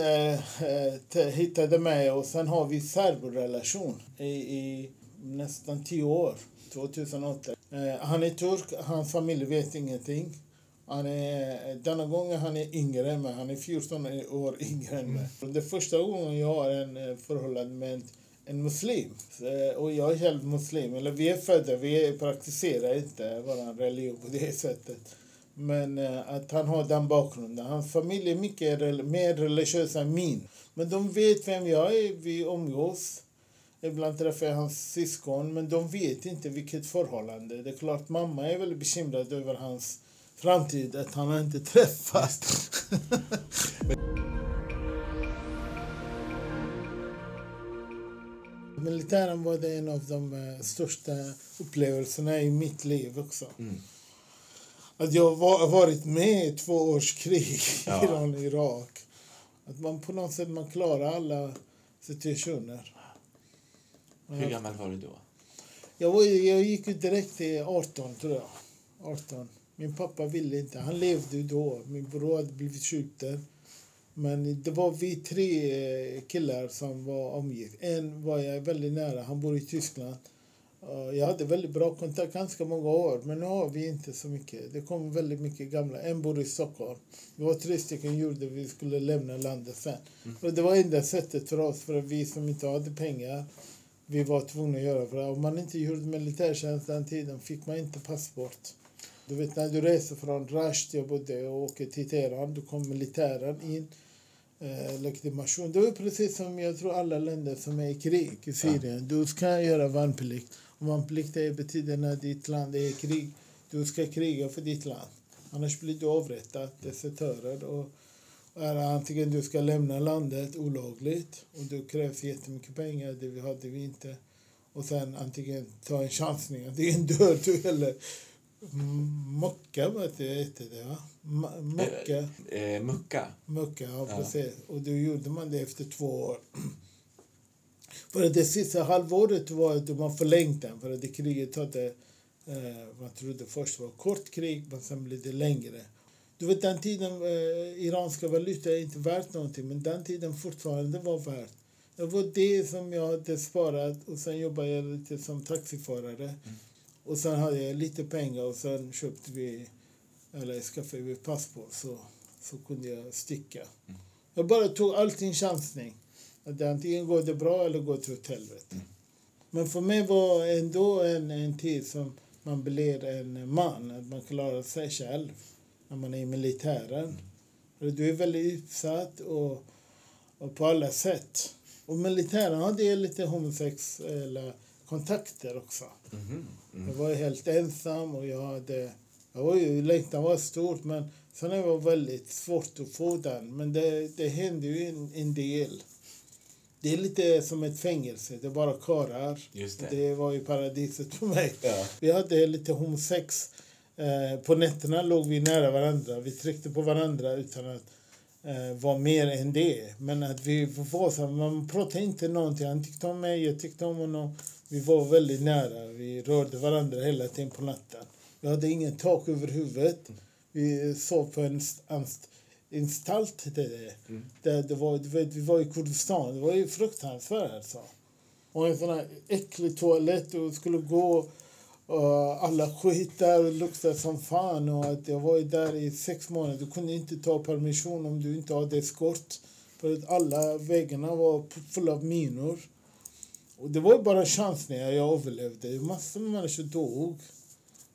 hittade mig, och sen har vi serbrelation i nästan 10 år, 2008. Han är turk, hans familj vet ingenting. Han är, denna gången han är yngre än mig, han är 14 år yngre än mig. Det första gången jag har en förhållande med en muslim, och jag är själv muslim, eller vi är födda, vi praktiserar inte vår religion på det sättet. Men att han har den bakgrunden. Hans familj är mycket mer religiös än min. Men de vet vem jag är. Vi omgås. Ibland träffar jag hans syskon. Men de vet inte vilket förhållande. Det är klart, mamma är väl bekymrad över hans framtid. Att han har inte träffat. Militären var det en av de största upplevelserna i mitt liv också. Mm. Att jag har varit med i 2 års krig i Iran och Irak. Att man på något sätt man klarar alla situationer. Hur gammal var du då? Jag gick ut direkt till 18 tror jag. 18. Min pappa ville inte. Han levde då. Min bror hade blivit sjuk där. Men det var vi 3 killar som var omgick. En var jag väldigt nära. Han bor i Tyskland. Jag hade väldigt bra kontakt ganska många år. Men nu har vi inte så mycket. Det kom väldigt mycket gamla. En bor i Stockholm. Vi var 3 gjorde vi skulle lämna landet sen. Och det var enda sättet för oss. För att vi som inte hade pengar. Vi var tvungna att göra. För att om man inte gjorde militärtjänst den tiden fick man inte passport. Du vet när du reser från Rasht. Jag bodde och åker till Teheran. Då kom militären in. Legitimation. Det var precis som jag tror alla länder som är i krig i Syrien. Du ska göra värnplikt. Och värnplikt betyder när ditt land är i krig. Du ska kriga för ditt land. Annars blir du avrättad, desertörad. Och antingen du ska lämna landet olagligt. Och då krävs jättemycket pengar. Det hade vi inte. Och sen antingen ta en chansning. Det är en död eller... Mucka vad det heter det va? Mucka, ja precis. Och då gjorde man det efter 2 år. För att det sista halvåret var att man förlängt den. För att det kriget hade, man trodde först var kort krig. Men sen blev det längre. Du vet den tiden, iranska valuta är inte värt någonting. Men den tiden fortfarande var värt. Det var det som jag hade sparat. Och sen jobbade jag lite som taxiförare. Och sen hade jag lite pengar och sen köpte vi, eller skaffade vi passport så kunde jag sticka. Jag bara tog allting chansning. Att antingen går det bra eller går det åt helvete. Men för mig var ändå en tid som man blir en man. Att man klarar sig själv när man är i militären. Och du är väldigt utsatt och på alla sätt. Och militären hade lite homosex eller... kontakter också. Jag var helt ensam och jag var ju längtan var stort, men sen det var väldigt svårt att få den, men det hände ju en del. Det är lite som ett fängelse, det är bara karar. Det var ju paradiset för mig. Vi hade lite homosex på nätterna, låg vi nära varandra, vi tryckte på varandra utan att var mer än det. Men att vi var så här, man pratade inte någonting. Han tyckte om mig, jag tyckte om honom. Vi var väldigt nära. Vi rörde varandra hela tiden på natten. Vi hade ingen tak över huvudet. Vi sov på en anstalt där det var, du vet, vi var i Kurdistan. Det var ju fruktansvärt alltså. Och en sån här äcklig toalett och skulle gå och alla skitar och luktar som fan. Och att jag var där i 6 månader. Du kunde inte ta permission om du inte hade eskort. För att alla väggarna var fulla av minor. Och det var bara chans när jag överlevde. Massor med människor dog.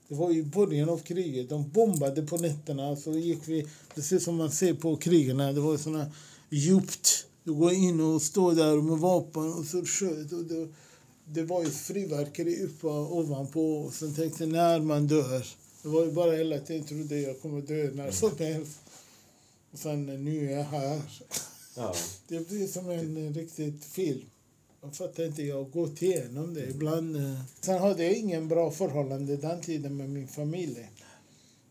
Det var i början av kriget. De bombade på nätterna. Så gick vi, precis som man ser på krigarna. Det var sådana djupt. Du går in och står där med vapen och så sköt. Och det var ju friverkeri uppe ovanpå. Och sen tänkte när man dör. Det var ju bara hela tiden trodde jag kommer dö när som helst. Och sen nu är jag här. Ja. Det blir som en riktigt film. Jag fattar inte, jag har gått igenom det ibland. Sen hade jag ingen bra förhållande den tiden med min familj.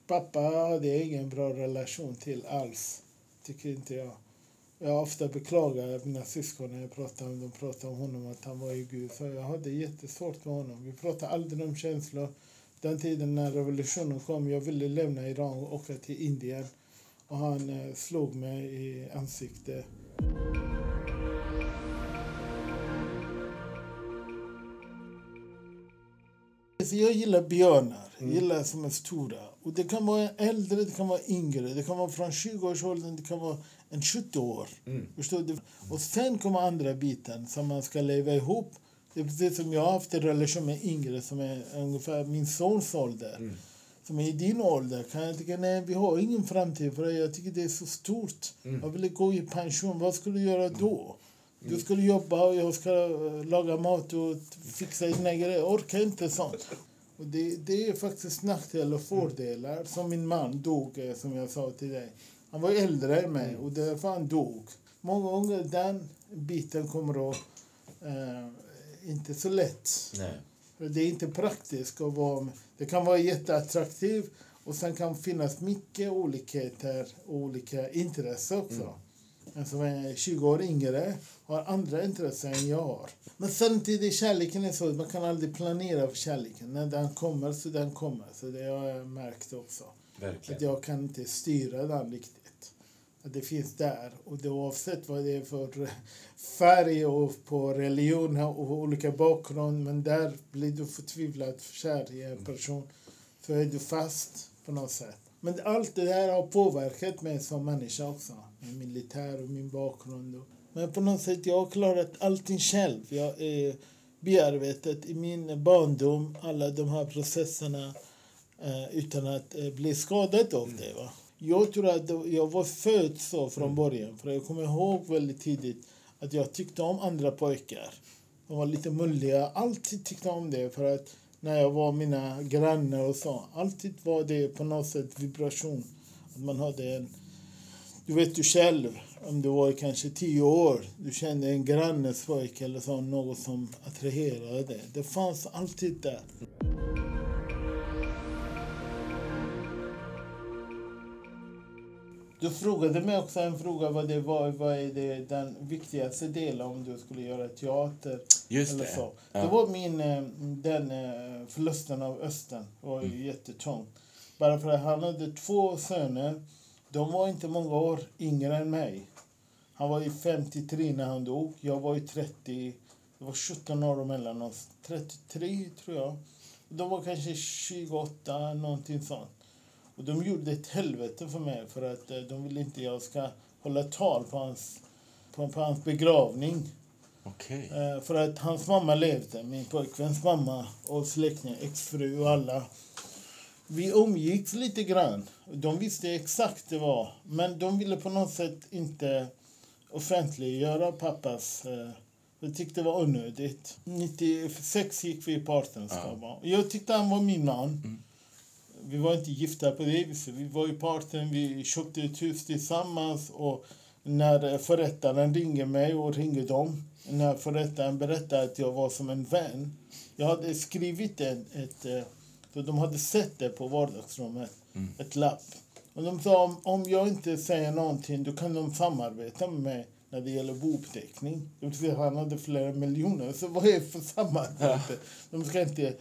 Pappa hade jag ingen bra relation till alls. Tycker inte jag. Jag ofta beklagar mina syskon när jag pratar om dem. De pratar om honom att han var ju Gud. Så jag hade jättesvårt med honom. Vi pratade aldrig om känslor. Den tiden när revolutionen kom, jag ville lämna Iran och åka till Indien. och han slog mig i ansiktet. Jag gillar björnar, jag gillar som är stora. Och det kan vara äldre, det kan vara yngre, det kan vara från 20-årsåldern, det kan vara en 70-år. Förstår du? Och sen kommer andra biten som man ska leva ihop. Det är precis som jag har haft en relation med yngre som är ungefär min sons ålder. Som är i din ålder. Kan jag tycka, nej, vi har ingen framtid för det. Jag tycker det är så stort. Jag vill gå i pension, vad skulle du göra då? Du skulle jobba och jag ska laga mat och fixa dina grejer. Jag orkar inte sånt. Och det är faktiskt nackdelar och fördelar. Som min man dog, som jag sa till dig. Han var äldre än mig och därför han dog. Många gånger den biten kommer att inte så lätt. Nej. För det är inte praktiskt att vara. Det kan vara jätteattraktivt och sen kan finnas mycket olikheter och olika intressen också. En som är 20 år yngre har andra intressen än jag har. Men samtidigt kärleken är så att man kan aldrig planera för kärleken. När den kommer så den kommer. Så det har jag märkt också. Verkligen. Att jag kan inte styra den riktigt. Att det finns där. Och det oavsett vad det är för färg och på religion och olika bakgrund. Men där blir du förtvivlad kär i en person. Så är du fast på något sätt. Men allt det här har påverkat mig som människa också. Min militär och min bakgrund. Men på något sätt jag har klarat allting själv. Jag är bearbetat i min barndom. Alla de här processerna. Utan att bli skadad av det. Va? Jag tror att jag var född så från början. För jag kommer ihåg väldigt tidigt att jag tyckte om andra pojkar. De var lite mulliga. Jag alltid tyckte om det för att när jag var mina grannar och så. Alltid var det på något sätt vibration. Att man hade en. Du vet du själv. Om du var kanske 10 år. Du kände en grannes pojke eller så. Något som attraherade dig. Det fanns alltid där. Du frågade mig också en fråga. Vad är det den viktigaste delen om du skulle göra teater? Just eller det. Så. Ja. Det var den förlusten av Östen. Det var jättetung. Bara för att han hade 2 söner. De var inte många år yngre än mig. Han var ju 53 när han dog. Jag var ju 30. Det var 17 år mellan oss. 33 tror jag. De var kanske 28, någonting sånt. Och de gjorde ett helvete för mig för att de ville inte jag ska hålla tal på hans begravning. Okay. För att hans mamma levde, min pojkväns mamma och släktingar, exfru och alla. Vi omgicks lite grann. De visste exakt det var. Men de ville på något sätt inte offentliggöra pappas. Jag tyckte det var onödigt. 96 gick vi i partnerskap. Ja. Jag tyckte han var min man. Vi var inte gifta på det viset. Vi var i parten, vi köpte ett hus tillsammans. Och när förrättaren ringer mig och ringer dem. När förrättaren berättade att jag var som en vän. Jag hade skrivit ett så de hade sett det på vardagsrummet. Ett lapp. Och de sa om jag inte säger någonting. Då kan de samarbeta med mig. När det gäller bouppteckning. Han hade flera miljoner. Så vad är det för samarbete?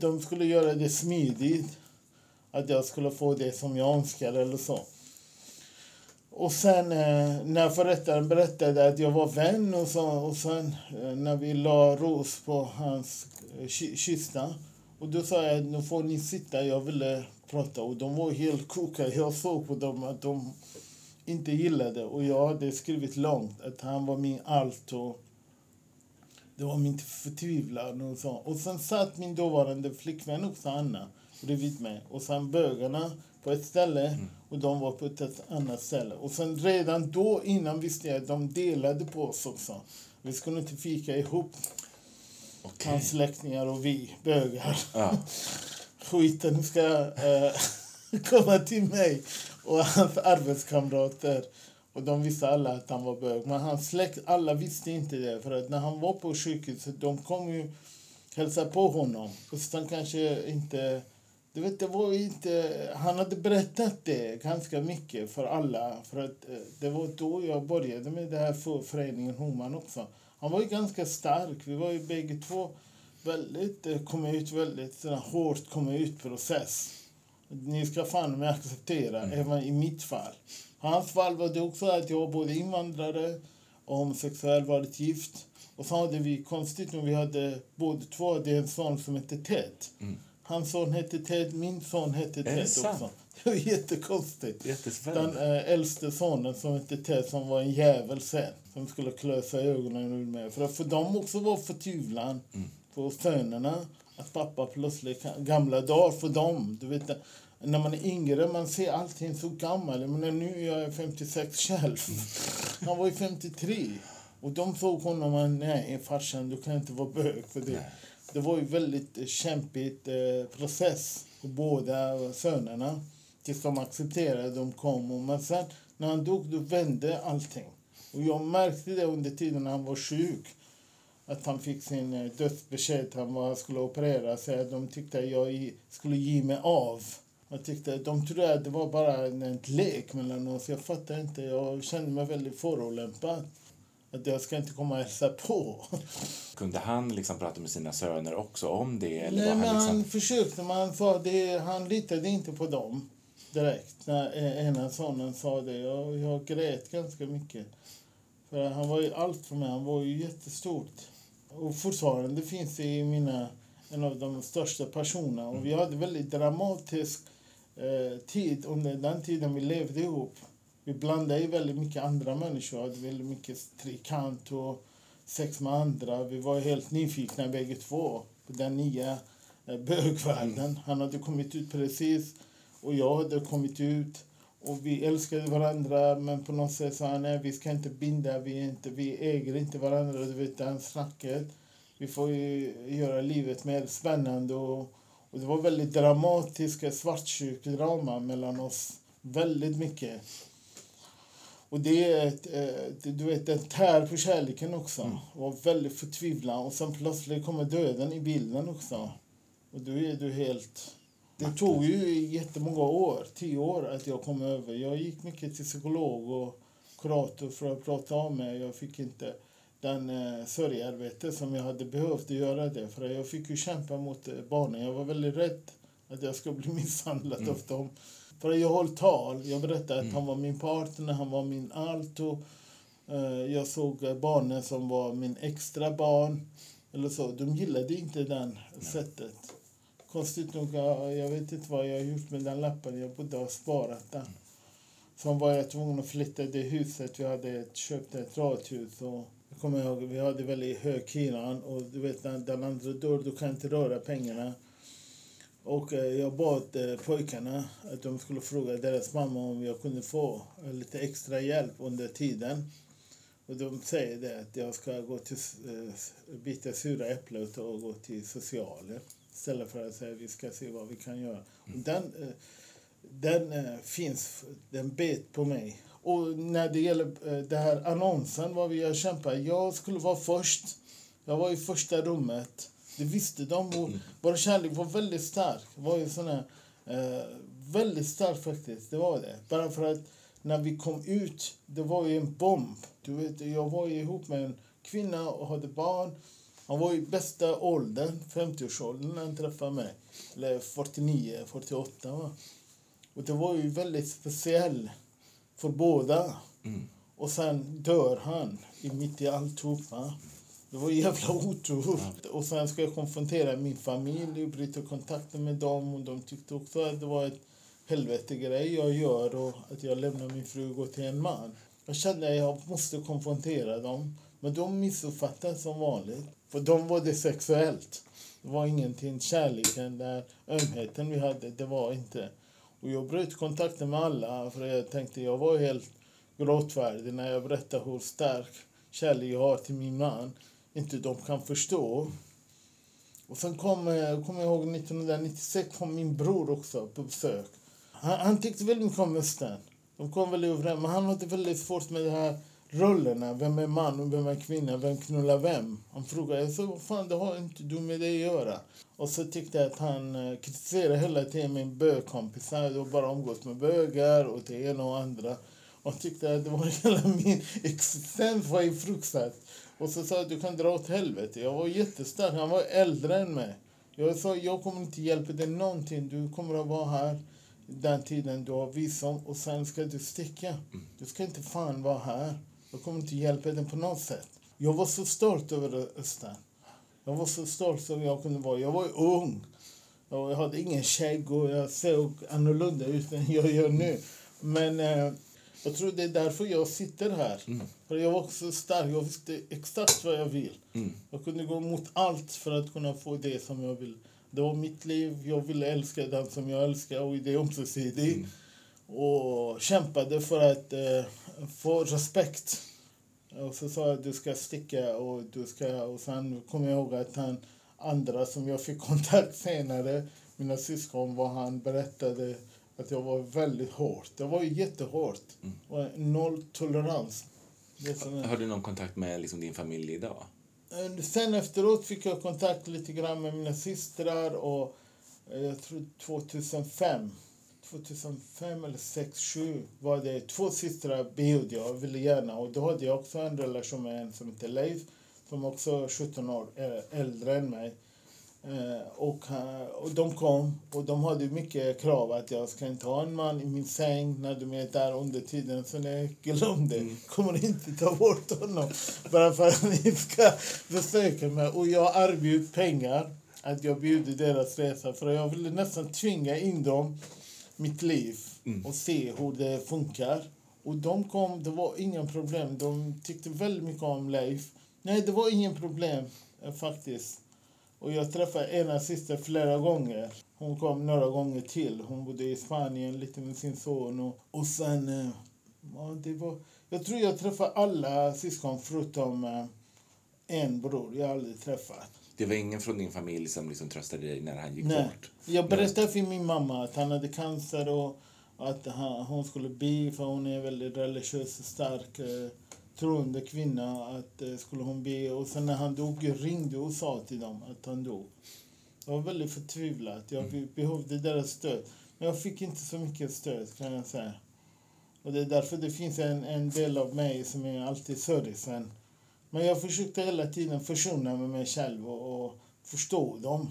De skulle göra det smidigt. Att jag skulle få det som jag önskar eller så. Och sen när förrättaren berättade att jag var vän. Och sen när vi la ros på hans kista. Och då sa jag, nu får ni sitta, jag ville prata. Och de var helt kokade. Jag såg på dem att de inte gillade. Och jag hade skrivit långt att han var min allt. Och det var min förtvivlan och så. Och sen satt min dåvarande flickvän också, Anna. Bredvid mig. Och sen bögarna på ett ställe. Och de var på ett annat ställe. Och sen redan då innan visste jag att de delade på oss också. Vi skulle inte fika ihop. Okay. Hans släktingar och vi bögar. Ah. Skiten ska komma till mig. Och hans arbetskamrater. Och de visste alla att han var bög. Men hans släkt, alla visste inte det. För att när han var på sjukhuset. De kom ju hälsa på honom. Och sen kanske inte. Du vet, det var inte. Han hade berättat det ganska mycket för alla. För att det var då jag började med det här för föreningen Homan också. Han var ju ganska stark. Vi var ju bägge två väldigt, kom ut väldigt sådär hårt, kom ut process. Ni ska fan med acceptera, även i mitt fall. Hans fall var det också att jag var både invandrare och homosexuell, varit gift. Och så hade vi, konstigt nog, vi hade både två, det är en son som hette Ted. Mm. Hans son hette Ted, min son hette Ted också. Det var jättekonstigt. Den äldste sonen som hette Ted, som var en jävel sen, som skulle klösa ögonen med. För de också var förtvivlan på sönerna. Att pappa plötsligt, gamla dagar för dem, du vet, när man är yngre, man ser allting så gammal. Men nu är jag 56 själv. Han var ju 53. Och de såg honom och nej, farsan, du kan inte vara bög för det. Nej. Det var ju väldigt kämpigt process för båda sönerna. Tills de accepterade, de kom. Och men sen, när han dog, då vände allting. Och jag märkte det under tiden när han var sjuk. Att han fick sin dödsbesked, han skulle operera. Så de tyckte att jag skulle ge mig av. Jag tyckte att de trodde att det var bara en lek mellan oss. Jag fattade inte, jag kände mig väldigt förolämpad. Att jag ska inte komma och hälsa på. Kunde han liksom prata med sina söner också om det? Eller nej, var han, men liksom... han försökte, men han sa det, han litade inte på dem direkt. När ena sonen sa det, jag grät ganska mycket. För han var ju allt för mig, han var ju jättestort. Och fortfarande finns det i mina, en av de största personerna. Och vi hade väldigt dramatisk tid under den tiden vi levde ihop. Vi blandade i väldigt mycket andra människor. Hade väldigt mycket trikant och sex med andra. Vi var helt nyfikna bägge två på den nya bögvärlden. Han hade kommit ut precis och jag hade kommit ut. Och vi älskade varandra, men på något sätt sa han nej, vi ska inte binda, vi äger inte varandra, du vet den snacket. Vi får ju göra livet mer spännande och det var väldigt dramatiska svartsjukdrama mellan oss. Väldigt mycket. Och det är du vet, den tär på kärleken också. Och väldigt förtvivlan. Och sen plötsligt kommer döden i bilden också. Och då är du helt... Det tog ju jättemånga år, 10 år, att jag kom över. Jag gick mycket till psykolog och kurator för att prata om mig. Jag fick inte den sörjearbete som jag hade behövt göra det. För jag fick ju kämpa mot barnen. Jag var väldigt rädd att jag skulle bli misshandlad av dem. För jag höll tal. Jag berättade att han var min partner, han var min allt. Och, jag såg barnen som var min extra barn. Eller så. De gillade inte den sättet. Konstigt nog, jag vet inte vad jag har gjort med den lappen. Jag borde ha sparat den. Sen var jag tvungen att flytta det huset. Vi hade köpt ett radhus. Och jag kommer ihåg, vi hade väldigt hög hyran. Och du vet, den andra dörren, du kan inte röra pengarna. Och jag bad pojkarna att de skulle fråga deras mamma om jag kunde få lite extra hjälp under tiden. Och de säger det, att jag ska gå till bita sura äpplet och gå till socialen. Istället för att säga vi ska se vad vi kan göra. Och den finns, den bet på mig. Och när det gäller det här annonsen, vad vi har kämpat. Jag skulle vara först. Jag var i första rummet. Det visste de. Och vår kärlek var väldigt stark. Det var ju sådana väldigt stark faktiskt. Det var det. Bara för att när vi kom ut, det var ju en bomb. Du vet, jag var ju ihop med en kvinna och hade barn. Han var i bästa åldern, 50-årsåldern, när han träffade mig. Eller 49, 48. Va? Och det var ju väldigt speciellt för båda. Och sen dör han mitt i alltihop. Va? Det var jävla otur. Och sen ska jag konfrontera min familj och bryta kontakten med dem. Och de tyckte också att det var ett helvete grej jag gör. Och att jag lämnar min fru och går till en man. Jag kände att jag måste konfrontera dem. Men de missuppfattade som vanligt. För de var det sexuellt. Det var ingenting. Kärleken, där ömheten vi hade, det var inte. Och jag bröt kontakten med alla. För jag tänkte, jag var helt gråtfärdig när jag berättade hur stark kärlek jag har till min man. Inte de kan förstå. Och sen kom jag ihåg 1996 kom min bror också på besök. Han tyckte väldigt mycket om Östen. De kom väl överens. Men han hade väldigt svårt med det här. Rollerna, vem är man och vem är kvinna, vem knullar vem. Han frågade, jag sa, vad fan, det har inte du med det att göra. Och så tyckte jag att han kritiserade hela tiden min bögkompisar. Jag bara omgått med bögar och det ena och andra. Och tyckte att det var hela min existens var i fruktat. Och så sa jag, du kan dra åt helvete. Jag var jättestark, han var äldre än mig. Jag sa, jag kommer inte hjälpa dig någonting, du kommer att vara här den tiden du har visum och sen ska du sticka. Mm. Du ska inte fan vara här. Jag kommer inte hjälpa dig på något sätt. Jag var så stolt över Östen. Jag var så stolt som jag kunde vara. Jag var ung. Jag hade ingen skägg och jag såg annorlunda ut än jag gör nu. Men jag tror det är därför jag sitter här. Mm. För jag var så stark. Jag visste exakt vad jag vill. Mm. Jag kunde gå mot allt för att kunna få det som jag vill. Det var mitt liv. Jag ville älska den som jag älskar. Och det är omsorgsigt. Mm. Och kämpade för att få respekt. Och så sa jag att du ska sticka. Och sen kom jag ihåg att han... Andra som jag fick kontakt senare, mina syskon, vad han berättade att jag var väldigt hårt. Det var ju jättehårt. Mm. Och noll tolerans. Har du någon kontakt med liksom din familj idag? Sen efteråt fick jag kontakt lite grann med mina systrar och jag tror 2005 eller 6-7 var det 2 systrar bjöd jag ville gärna och då hade jag också en relation med en som heter Leif. Som också 17 år äldre än mig. Och de kom. Och de hade mycket krav att jag ska inte ha en man i min säng. När de är där under tiden. Så när jag glömde. Kommer inte ta bort honom. Bara för att ni ska besöka mig. Och jag erbjöd pengar. Att jag bjuder deras resa. För jag ville nästan tvinga in dem. Mitt liv. Och se hur det funkar. Och de kom. Det var inga problem. De tyckte väldigt mycket om Leif. Nej, det var ingen problem faktiskt. Och jag träffade ena syster flera gånger. Hon kom några gånger till. Hon bodde i Spanien lite med sin son. Och sen... Ja, det var, jag tror jag träffade alla syskon förutom en bror. Jag har aldrig träffat. Det var ingen från din familj som liksom tröstade dig när han gick bort? Jag berättade för min mamma att han hade cancer. Och att hon skulle bli. För hon är väldigt religiös och stark... troende kvinna att skulle hon be och sen när han dog ringde och sa till dem att han dog. Jag var väldigt förtvivlad. Jag behövde deras stöd. Men jag fick inte så mycket stöd kan jag säga. Och det är därför det finns en del av mig som är alltid servicen. Men jag försökte hela tiden försona med mig själv och förstå dem.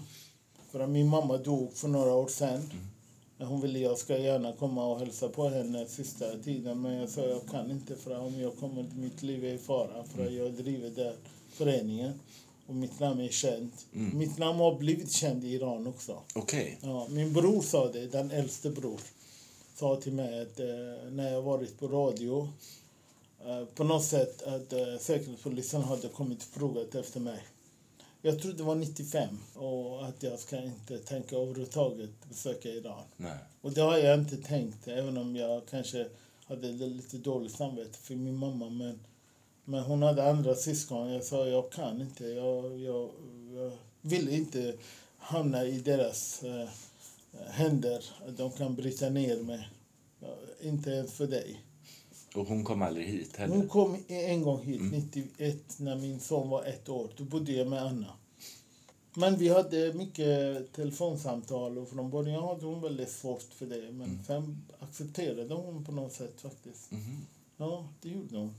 För att min mamma dog för några år sedan. Hon ville jag ska gärna komma och hälsa på henne sista tiden. Men jag sa jag kan inte för om jag kommer till mitt liv är i fara. För att jag driver där föreningen. Och mitt namn är känt. Mm. Mitt namn har blivit känt i Iran också. Okej. Okay. Ja, min bror sa det. Den äldste bror. Sa till mig att när jag varit på radio. På något sätt att säkerhetspolisen hade kommit och frågat efter mig. Jag tror det var 95 och att jag ska inte tänka överhuvudtaget besöka Iran. Nej. Och det har jag inte tänkt, även om jag kanske hade lite dåligt samvete för min mamma. Men hon hade andra syskon. Jag sa, jag kan inte. Jag vill inte hamna i deras händer. Att de kan bryta ner mig. Inte ens för dig. Och hon kom aldrig hit heller? Hon kom en gång hit, 91, när min son var 1 år. Då bodde jag med Anna. Men vi hade mycket telefonsamtal. Och från början hade hon väldigt svårt för det. Men sen accepterade hon på något sätt faktiskt. Mm. Ja, det gjorde hon.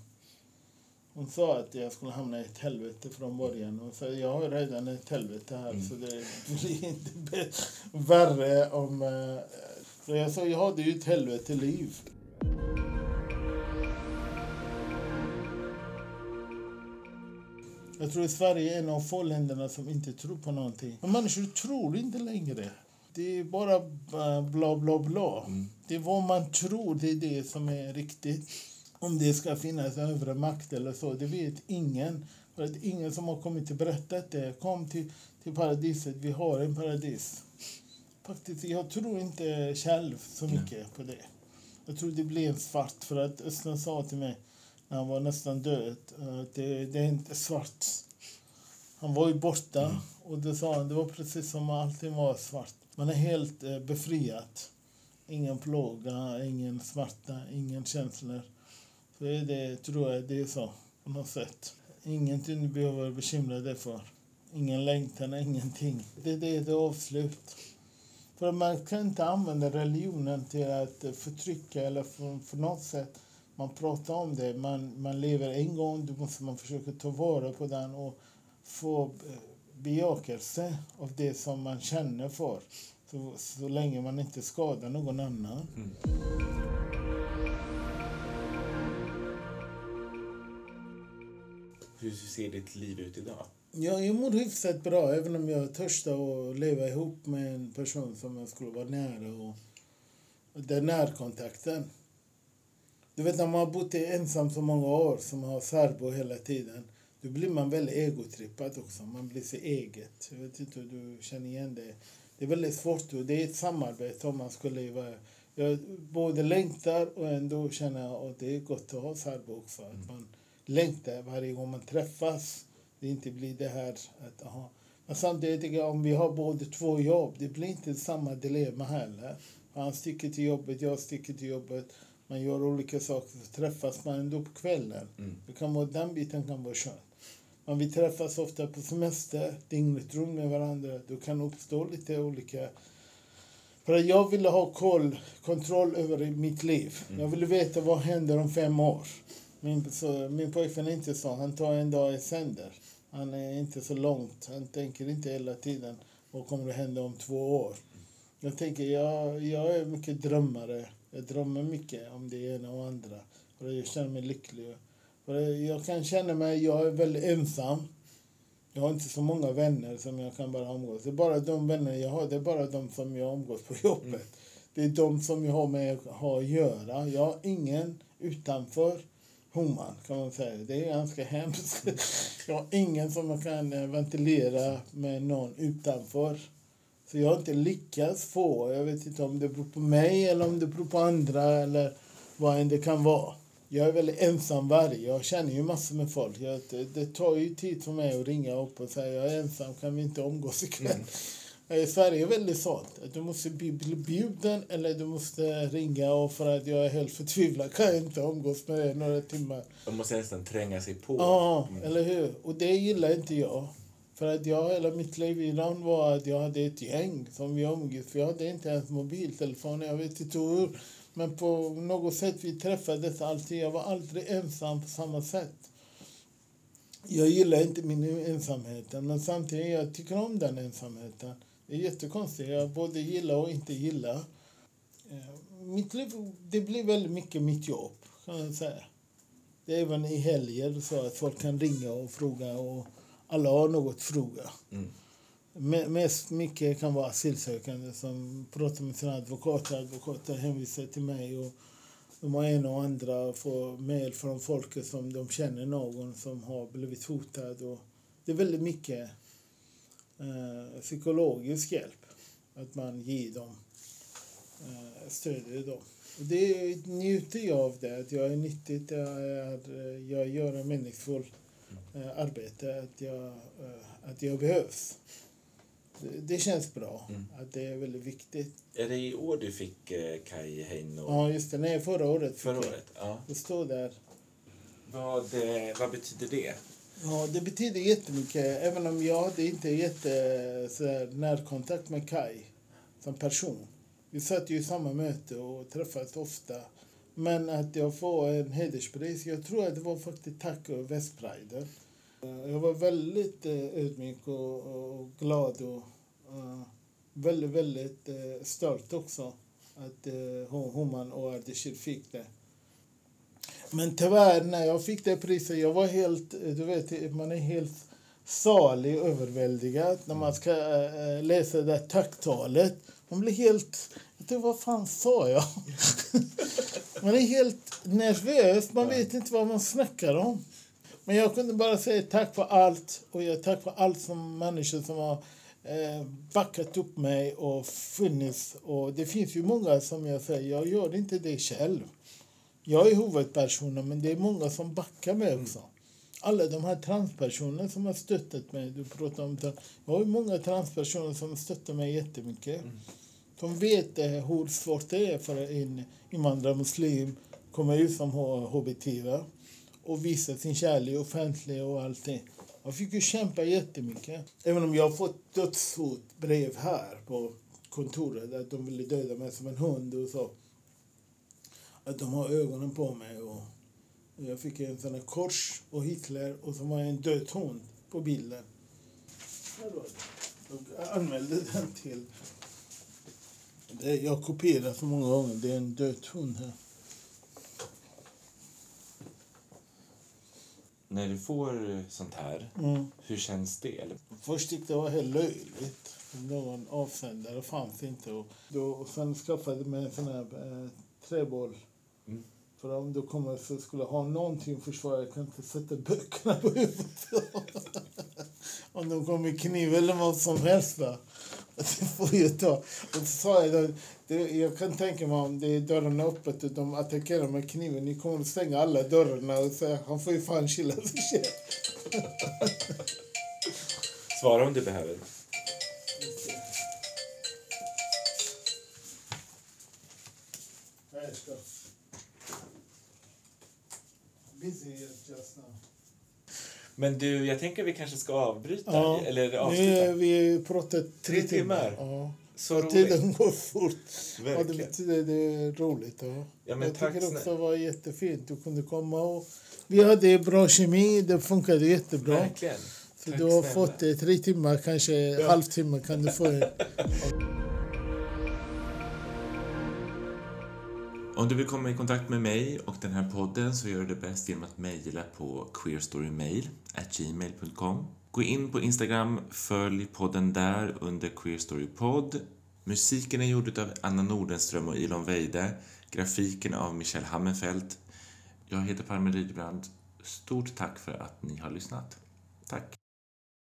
Hon sa att jag skulle hamna i ett helvete från början. Hon sa, jag har redan ett helvete här. Så det blir inte värre om... Så jag sa, jag hade ju ett helvete liv. Jag tror att Sverige är en av få länderna som inte tror på någonting. Men människor tror inte längre. Det är bara bla bla bla. Mm. Det är vad man tror, det är det som är riktigt. Om det ska finnas en övre makt eller så, det vet ingen. För att ingen som har kommit och berättat det. Kom till paradiset, vi har en paradis. Faktiskt, jag tror inte själv så mycket på det. Jag tror det blev svart för att Östen sa till mig. Han var nästan död. Det är inte svart. Han var ju borta. Och det sa han, det var precis som allting var svart. Man är helt befriat. Ingen plåga, ingen smärta, ingen känslor. Så är det, tror jag, det är så. På något sätt. Ingenting du behöver bekymra dig för. Ingen längtan, ingenting. Det är avslut. För man kan inte använda religionen till att förtrycka eller för något sätt. Man pratar om det. Man lever en gång. Då måste man försöka ta vara på den. Och få bejakelse av det som man känner för. Så länge man inte skadar någon annan. Mm. Hur ser ditt liv ut idag? Jag mår hyfsat bra, även om jag törstar att leva ihop med en person som jag skulle vara nära. Och den närkontakten. Du vet, när man har bott ensam så många år, som har särbo hela tiden, då blir man väldigt egotrippad också. Man blir så eget. Jag vet inte hur du känner igen det. Det är väldigt svårt. Och det är ett samarbete om man skulle vara... Jag både längtar och ändå känner att det är gott att ha särbo också. Att man längtar varje gång man träffas. Det inte blir det här att... Aha. Men samtidigt tycker jag, om vi har både två jobb, det blir inte samma dilemma heller. Han sticker till jobbet, jag sticker till jobbet. Man gör olika saker, så träffas man ändå på kvällen. Mm. Det kan vara, den biten kan vara skönt. Men vi träffas ofta på semester, dygnet runt med varandra. Då kan uppstå lite olika... För jag ville ha kontroll över mitt liv. Mm. Jag ville veta vad händer om 5 år. Min pojkvän är inte så. Han tar en dag i sänder. Han är inte så långt. Han tänker inte hela tiden. Vad kommer det hända om 2 år? Jag tänker, jag är mycket drömmare. Jag drömmer mycket om det ena och andra. Och jag känner mig lycklig. Jag kan känna mig, jag är väldigt ensam. Jag har inte så många vänner som jag kan bara omgås. Det är bara de vänner jag har. Det är bara de som jag omgås på jobbet. Mm. Det är de som jag har med att göra. Jag har ingen utanför homan, kan man säga. Det är ganska hemskt. Jag har ingen som jag kan ventilera med någon utanför. Så jag har inte lyckats få. Jag vet inte om det beror på mig eller om det beror på andra eller vad än det kan vara. Jag är väldigt ensamvarg. Jag känner ju massor med folk. Det tar ju tid för mig att ringa upp och säga jag är ensam, kan vi inte omgås ikväll? I Sverige är väldigt sånt. Du måste bli bjuden eller du måste ringa, och för att jag är helt förtvivlad kan jag inte omgås med det några timmar. De måste nästan tränga sig på. Ja, eller hur? Och det gillar inte jag. För att jag hela mitt liv innan var att jag hade ett gäng som vi omgick. För jag hade inte ens mobiltelefon. Jag vet inte hur. Men på något sätt vi träffades alltid. Jag var aldrig ensam på samma sätt. Jag gillar inte min ensamhet. Men samtidigt jag tycker om den ensamheten. Det är jättekonstigt. Jag både gillar och inte gillar. Mitt liv, det blir väldigt mycket mitt jobb, kan jag säga. Det är även i helger så att folk kan ringa och fråga, och alla har något fråga. Mm. Mest mycket kan vara asylsökande som pratar med sina advokater. Advokater hänvisar till mig, och de har en och andra får mejl från folk som de känner någon som har blivit hotad. Och det är väldigt mycket psykologisk hjälp. Att man ger dem stöd. Och det njuter jag av det. Att jag är nyttigt. Jag gör en meningsfull arbete, att jag behövs. Det känns bra. Mm. Att det är väldigt viktigt. Är det i år du fick Kai Heino? Ja, just det. Nej, förra året. Ja. Det står där. Vad betyder det? Ja, det betyder jättemycket. Även om jag hade inte närkontakt med Kai som person. Vi satt ju i samma möte och träffades ofta. Men att jag får en hederspris, jag tror att det var faktiskt tack vare West Pride. Jag var väldigt ödmjuk och glad och väldigt, väldigt stolt också att Homan och Ardeshir fick det. Men tyvärr, när jag fick det priset, jag var helt, du vet, man är helt salig och överväldigad när man ska läsa det tacktalet. Man blir helt, vad fan sa jag? Man är helt nervös, man vet inte vad man snackar om. Men jag kunde bara säga tack för allt, och jag tack för allt som människor som har backat upp mig och funnits. Och det finns ju många som jag säger, jag gör inte det själv. Jag är huvudpersonen, men det är många som backar mig också. Mm. Alla de här transpersonerna som har stöttat mig, du pratar om det. Jag har ju många transpersoner som stöttar mig jättemycket. Mm. De vet hur svårt det är för en invandrarmuslim kommer ut som HBT, va? Och visa sin kärlek offentlig och allting. Jag fick ju kämpa jättemycket. Även om jag har fått dödshotbrev här på kontoret att de ville döda mig som en hund och så. Att de har ögonen på mig, och jag fick en sån här kors och Hitler, och så var jag en död hund på bilden. Jag anmälde den till Jag kopierar för många gånger. Det är en dödshund här. När du får sånt här, hur känns det? Först tyckte jag var helt löjligt. Någon avsändare fanns inte. Och då, sen skaffade jag mig en sån här träboll. Mm. För om du kommer så skulle jag ha någonting försvara. Jag kan inte sätta böckerna på huvudet. Om de kommer med kniv eller vad som helst. Va? Det får jag ta. Och så sa jag då, jag kan tänka mig om det är dörrarna öppet och de attackerar med kniven. Ni kommer att stänga alla dörrarna och säga, han får ju fan chilla sig själv. Svara om du behöver. Här ska busy just now. Men du, jag tänker vi kanske ska avbryta. Ja, eller avsluta. Nu vi pratat 3 timmar. Ja. Så tiden går fort. Ja, det betyder det är roligt. Ja. Ja, men jag tycker också det var jättefint. Du kunde komma och... Vi hade bra kemi. Det funkade jättebra. Verkligen. För du har fått 3 timmar, kanske halvtimme kan du få. Om du vill komma i kontakt med mig och den här podden så gör du det bäst genom att mejla på queerstorymail@gmail.com. Gå in på Instagram, följ podden där under queerstorypod. Musiken är gjord av Anna Nordenström och Ilon Veide. Grafiken av Michel Hammenfelt. Jag heter Palme Lydbrand. Stort tack för att ni har lyssnat. Tack!